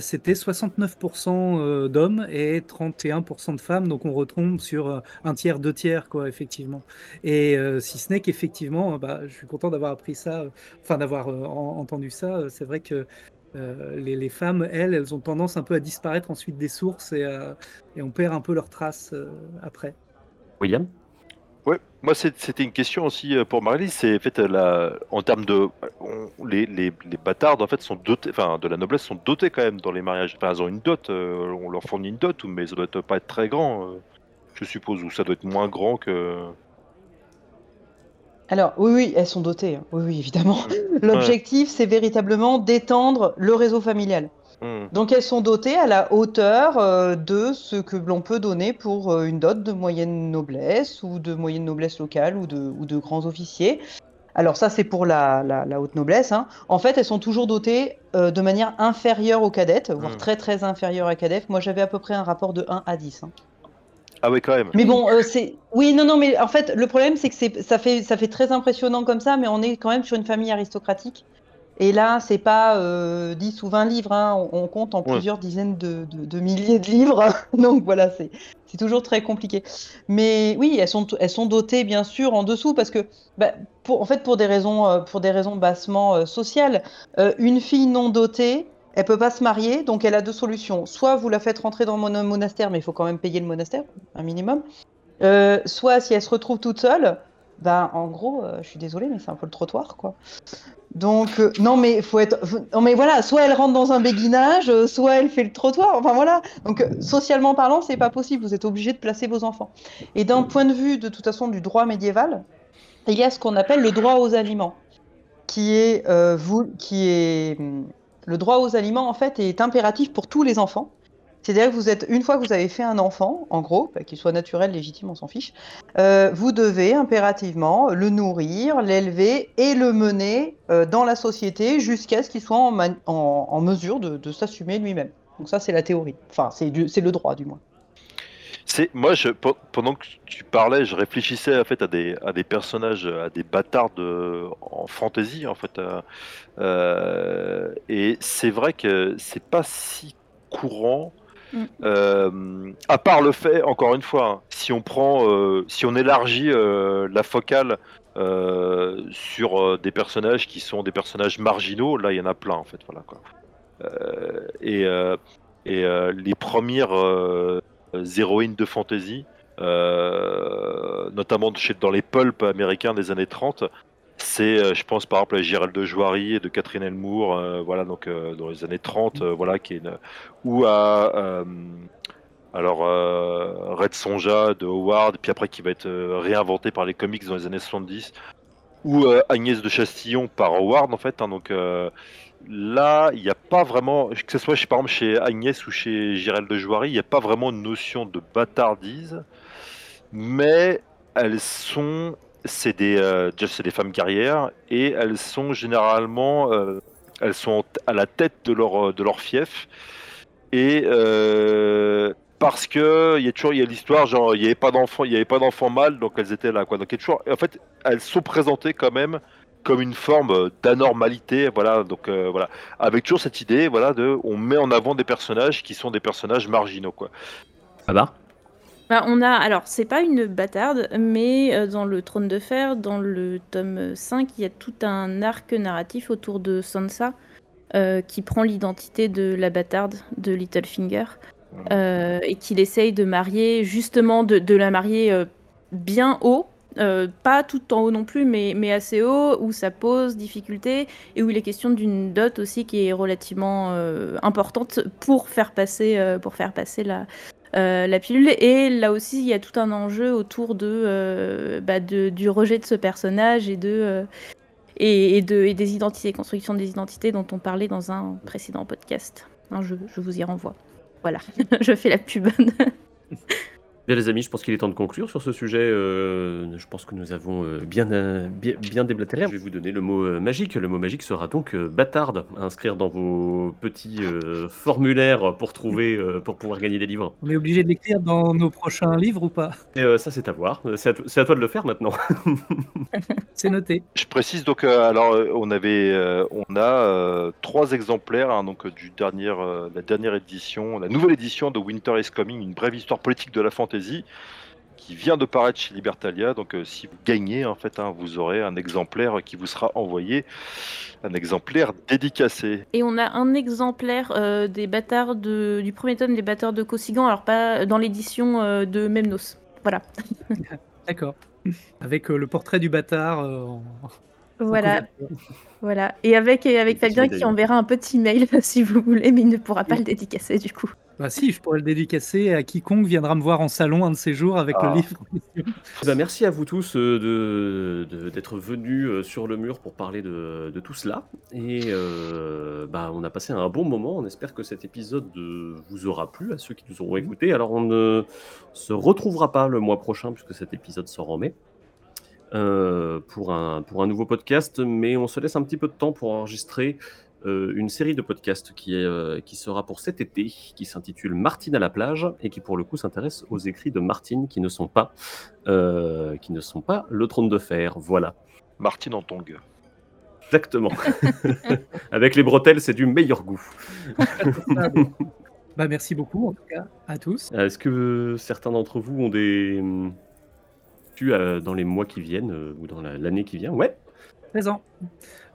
c'était 69% d'hommes et 31% de femmes, donc on retombe sur un tiers, 2 tiers quoi, effectivement. Et si ce n'est qu'effectivement, je suis content d'avoir appris ça, entendu ça. C'est vrai que les femmes, elles ont tendance un peu à disparaître ensuite des sources, et on perd un peu leurs traces après. William ? Oui, moi c'était une question aussi pour Marie-Lise, c'est en fait en termes de... les bâtardes en fait sont dotées, de la noblesse sont dotées quand même dans les mariages, elles ont une dot, on leur fournit une dot, mais ça doit pas être très grand, je suppose, ou ça doit être moins grand que... Alors, oui, elles sont dotées, hein. Oui, évidemment. L'objectif, c'est véritablement d'étendre le réseau familial. Donc, elles sont dotées à la hauteur de ce que l'on peut donner pour une dot de moyenne noblesse, ou de moyenne noblesse locale, ou de grands officiers. Alors ça, c'est pour la haute noblesse. Hein. En fait, elles sont toujours dotées de manière inférieure aux cadettes, voire très très inférieure à cadettes. Moi, j'avais à peu près un rapport de 1 à 10. Hein. Ah oui, quand même. Mais bon, c'est... Oui, non, mais en fait, le problème, c'est que ça fait très impressionnant comme ça, mais on est quand même sur une famille aristocratique. Et là, c'est pas 10 ou 20 livres, hein. On compte en plusieurs dizaines de milliers de livres. Donc voilà, c'est toujours très compliqué. Mais oui, elles sont dotées, bien sûr, en dessous, parce que, pour des raisons bassement sociales, une fille non dotée, elle peut pas se marier, donc elle a deux solutions. Soit vous la faites rentrer dans un monastère, mais il faut quand même payer le monastère, un minimum. Soit, si elle se retrouve toute seule, en gros, je suis désolée, mais c'est un peu le trottoir, quoi. Donc, non, mais voilà, soit elle rentre dans un béguinage, soit elle fait le trottoir, enfin voilà. Donc, socialement parlant, c'est pas possible, vous êtes obligé de placer vos enfants. Et d'un point de vue, de toute façon, du droit médiéval, il y a ce qu'on appelle le droit aux aliments, le droit aux aliments, en fait, est impératif pour tous les enfants. C'est-à-dire que une fois que vous avez fait un enfant, en gros, qu'il soit naturel, légitime, on s'en fiche, vous devez impérativement le nourrir, l'élever et le mener dans la société jusqu'à ce qu'il soit en mesure de s'assumer lui-même. Donc ça, c'est la théorie. Enfin, c'est le droit, du moins. Pendant que tu parlais, je réfléchissais en fait à des personnages, à des bâtards en fantasy, en fait. Et c'est vrai que c'est pas si courant. À part le fait, encore une fois, si on élargit la focale sur des personnages qui sont des personnages marginaux, là il y en a plein en fait, voilà quoi. Les premières héroïnes de fantasy, notamment dans les pulps américains des années 30, c'est, je pense, par exemple, à Gérald de Joiry et de Catherine Elmour, voilà, donc dans les années 30, voilà, ou à Red Sonja de Howard, puis après qui va être réinventé par les comics dans les années 70, ou Agnès de Chastillon par Howard, en fait. Hein, donc là, il n'y a pas vraiment, que ce soit par exemple chez Agnès ou chez Gérald de Joiry, il n'y a pas vraiment une notion de bâtardise, mais elles sont. C'est des femmes guerrières et elles sont généralement elles sont à la tête de leur fief et parce que il y a l'histoire genre il y avait pas d'enfants mâles donc elles étaient là quoi, donc toujours, en fait elles sont présentées quand même comme une forme d'anormalité, voilà, donc voilà, avec toujours cette idée, voilà, de on met en avant des personnages qui sont des personnages marginaux quoi. Ah bah. Alors, c'est pas une bâtarde, mais dans le Trône de Fer, dans le tome 5, il y a tout un arc narratif autour de Sansa qui prend l'identité de la bâtarde de Littlefinger et qu'il essaye de marier, justement, de la marier bien haut, pas tout en haut non plus, mais assez haut, où ça pose difficulté et où il est question d'une dot aussi qui est relativement importante pour faire passer la pilule. Et là aussi il y a tout un enjeu autour du rejet de ce personnage et des identités, construction des identités dont on parlait dans un précédent podcast. Je vous y renvoie. Voilà, je fais la pub. Bien les amis, je pense qu'il est temps de conclure sur ce sujet. Je pense que nous avons bien déblatéré. Je vais vous donner le mot magique. Le mot magique sera donc bâtarde, à inscrire dans vos petits formulaires pour pouvoir gagner des livres. On est obligé de l'écrire dans nos prochains livres ou pas ? Ça, c'est à voir. C'est à toi de le faire maintenant. C'est noté. Je précise donc. Alors, on a trois exemplaires, hein, donc la dernière édition, la nouvelle édition de Winter is Coming, une brève histoire politique de la fantasy, qui vient de paraître chez Libertalia. Donc si vous gagnez en fait, vous aurez un exemplaire qui vous sera envoyé, un exemplaire dédicacé. Et on a un exemplaire des bâtards du premier tome des bâtards de Kosigan, alors pas dans l'édition de Memnos. Voilà. D'accord. Avec le portrait du bâtard. Voilà. Et avec Fabien qui enverra un petit mail si vous voulez, mais il ne pourra pas le dédicacer du coup. Bah si, je pourrais le dédicacer à quiconque viendra me voir en salon un de ces jours avec le livre. Bah, merci à vous tous d'être venus sur le mur pour parler de tout cela. Et on a passé un bon moment. On espère que cet épisode vous aura plu, à ceux qui nous auront écoutés. Alors on ne se retrouvera pas le mois prochain puisque cet épisode sort en mai. pour un nouveau podcast, mais on se laisse un petit peu de temps pour enregistrer une série de podcasts qui sera pour cet été, qui s'intitule Martine à la plage et qui pour le coup s'intéresse aux écrits de Martine qui ne sont pas le trône de fer. Voilà. Martine en tongue. Exactement. Avec les bretelles, c'est du meilleur goût. Bah, merci beaucoup en tout cas à tous. Est-ce que certains d'entre vous ont des dans les mois qui viennent ou dans l'année qui vient? Ouais. Présent.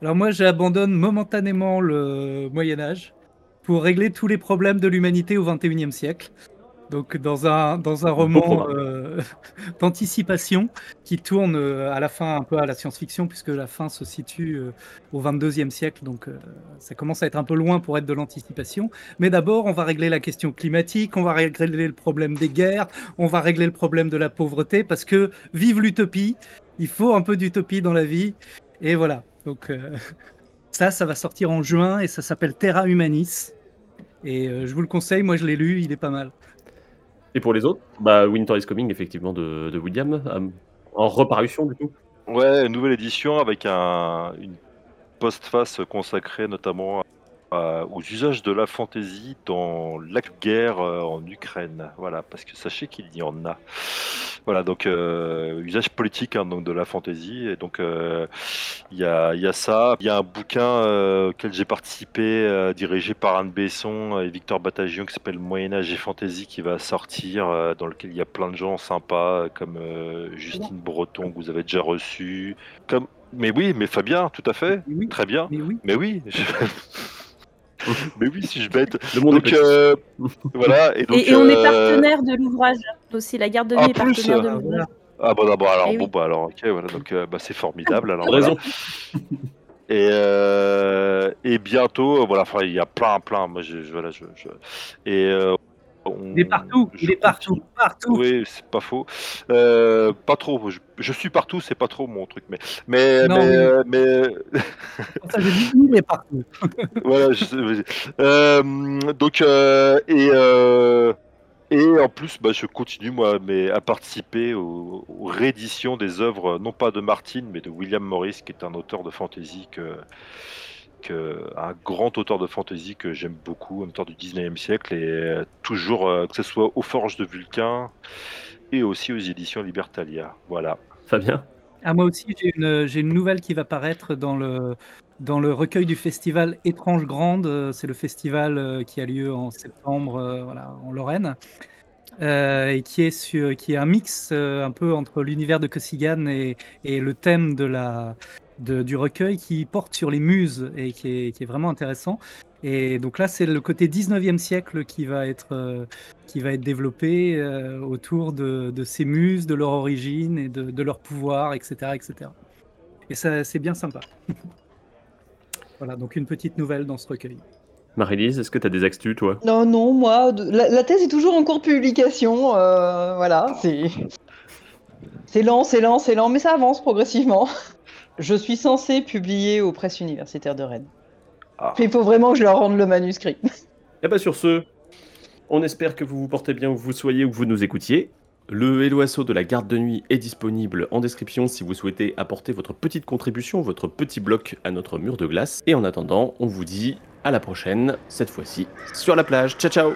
Alors moi, j'abandonne momentanément le Moyen-Âge pour régler tous les problèmes de l'humanité au XXIe siècle. Donc dans un roman d'anticipation qui tourne à la fin un peu à la science-fiction, puisque la fin se situe au XXIIe siècle, donc ça commence à être un peu loin pour être de l'anticipation. Mais d'abord, on va régler la question climatique, on va régler le problème des guerres, on va régler le problème de la pauvreté, parce que vive l'utopie, il faut un peu d'utopie dans la vie. Et voilà, donc ça va sortir en juin et ça s'appelle Terra Humanis. Et je vous le conseille, moi je l'ai lu, il est pas mal. Et pour les autres, Winter is Coming, effectivement, de William, en reparution du coup. Ouais, une nouvelle édition avec une postface consacrée notamment aux usages de la fantasy dans la guerre en Ukraine. Voilà, parce que sachez qu'il y en a. Voilà, donc usage politique donc de la fantasy. Et donc il y a ça. Il y a un bouquin auquel j'ai participé, dirigé par Anne Besson et Victor Batagion, qui s'appelle Moyen-Âge et Fantasy, qui va sortir, dans lequel il y a plein de gens sympas comme Justine Breton, que vous avez déjà reçu. Mais Fabien, tout à fait. Oui, très bien. Mais oui. Mais oui, si je bête. Donc voilà. Et on est partenaire de l'ouvrage aussi. La garde de vie est partenaire de l'ouvrage. Ah bon, d'abord alors oui. Alors ok, voilà, donc c'est formidable. Alors voilà. Et bientôt voilà, il y a plein. Moi je et Il est partout. Oui, c'est pas faux. Pas trop. Je suis partout, c'est pas trop mon truc, mais. Ça j'ai dit il est partout. Voilà. Et en plus, je continue à participer aux rééditions des œuvres, non pas de Martine, mais de William Morris, qui est un auteur de fantasy un grand auteur de fantasy que j'aime beaucoup, un auteur du 19e siècle, et toujours que ce soit aux Forges de Vulcain et aussi aux éditions Libertalia. Voilà. Fabien ? Moi aussi, j'ai une nouvelle qui va paraître dans le recueil du festival Étrange Grande. C'est le festival qui a lieu en septembre, en Lorraine, et qui est un mix un peu entre l'univers de Kosigan et le thème du recueil qui porte sur les muses et qui est vraiment intéressant. Et donc là, c'est le côté 19e siècle qui va être développé autour de ces muses, de leur origine et de leur pouvoir, etc. Et ça, c'est bien sympa. Voilà, donc une petite nouvelle dans ce recueil. Marie-Lise, est-ce que tu as des actus, toi ? Non, moi, la thèse est toujours en cours de publication. Voilà, c'est lent, mais ça avance progressivement. Je suis censé publier aux presses universitaires de Rennes. Mais il faut vraiment que je leur rende le manuscrit. Et sur ce, on espère que vous vous portez bien où vous soyez ou que vous nous écoutiez. Le Hello Asso de la garde de nuit est disponible en description si vous souhaitez apporter votre petite contribution, votre petit bloc à notre mur de glace. Et en attendant, on vous dit à la prochaine, cette fois-ci sur la plage. Ciao, ciao.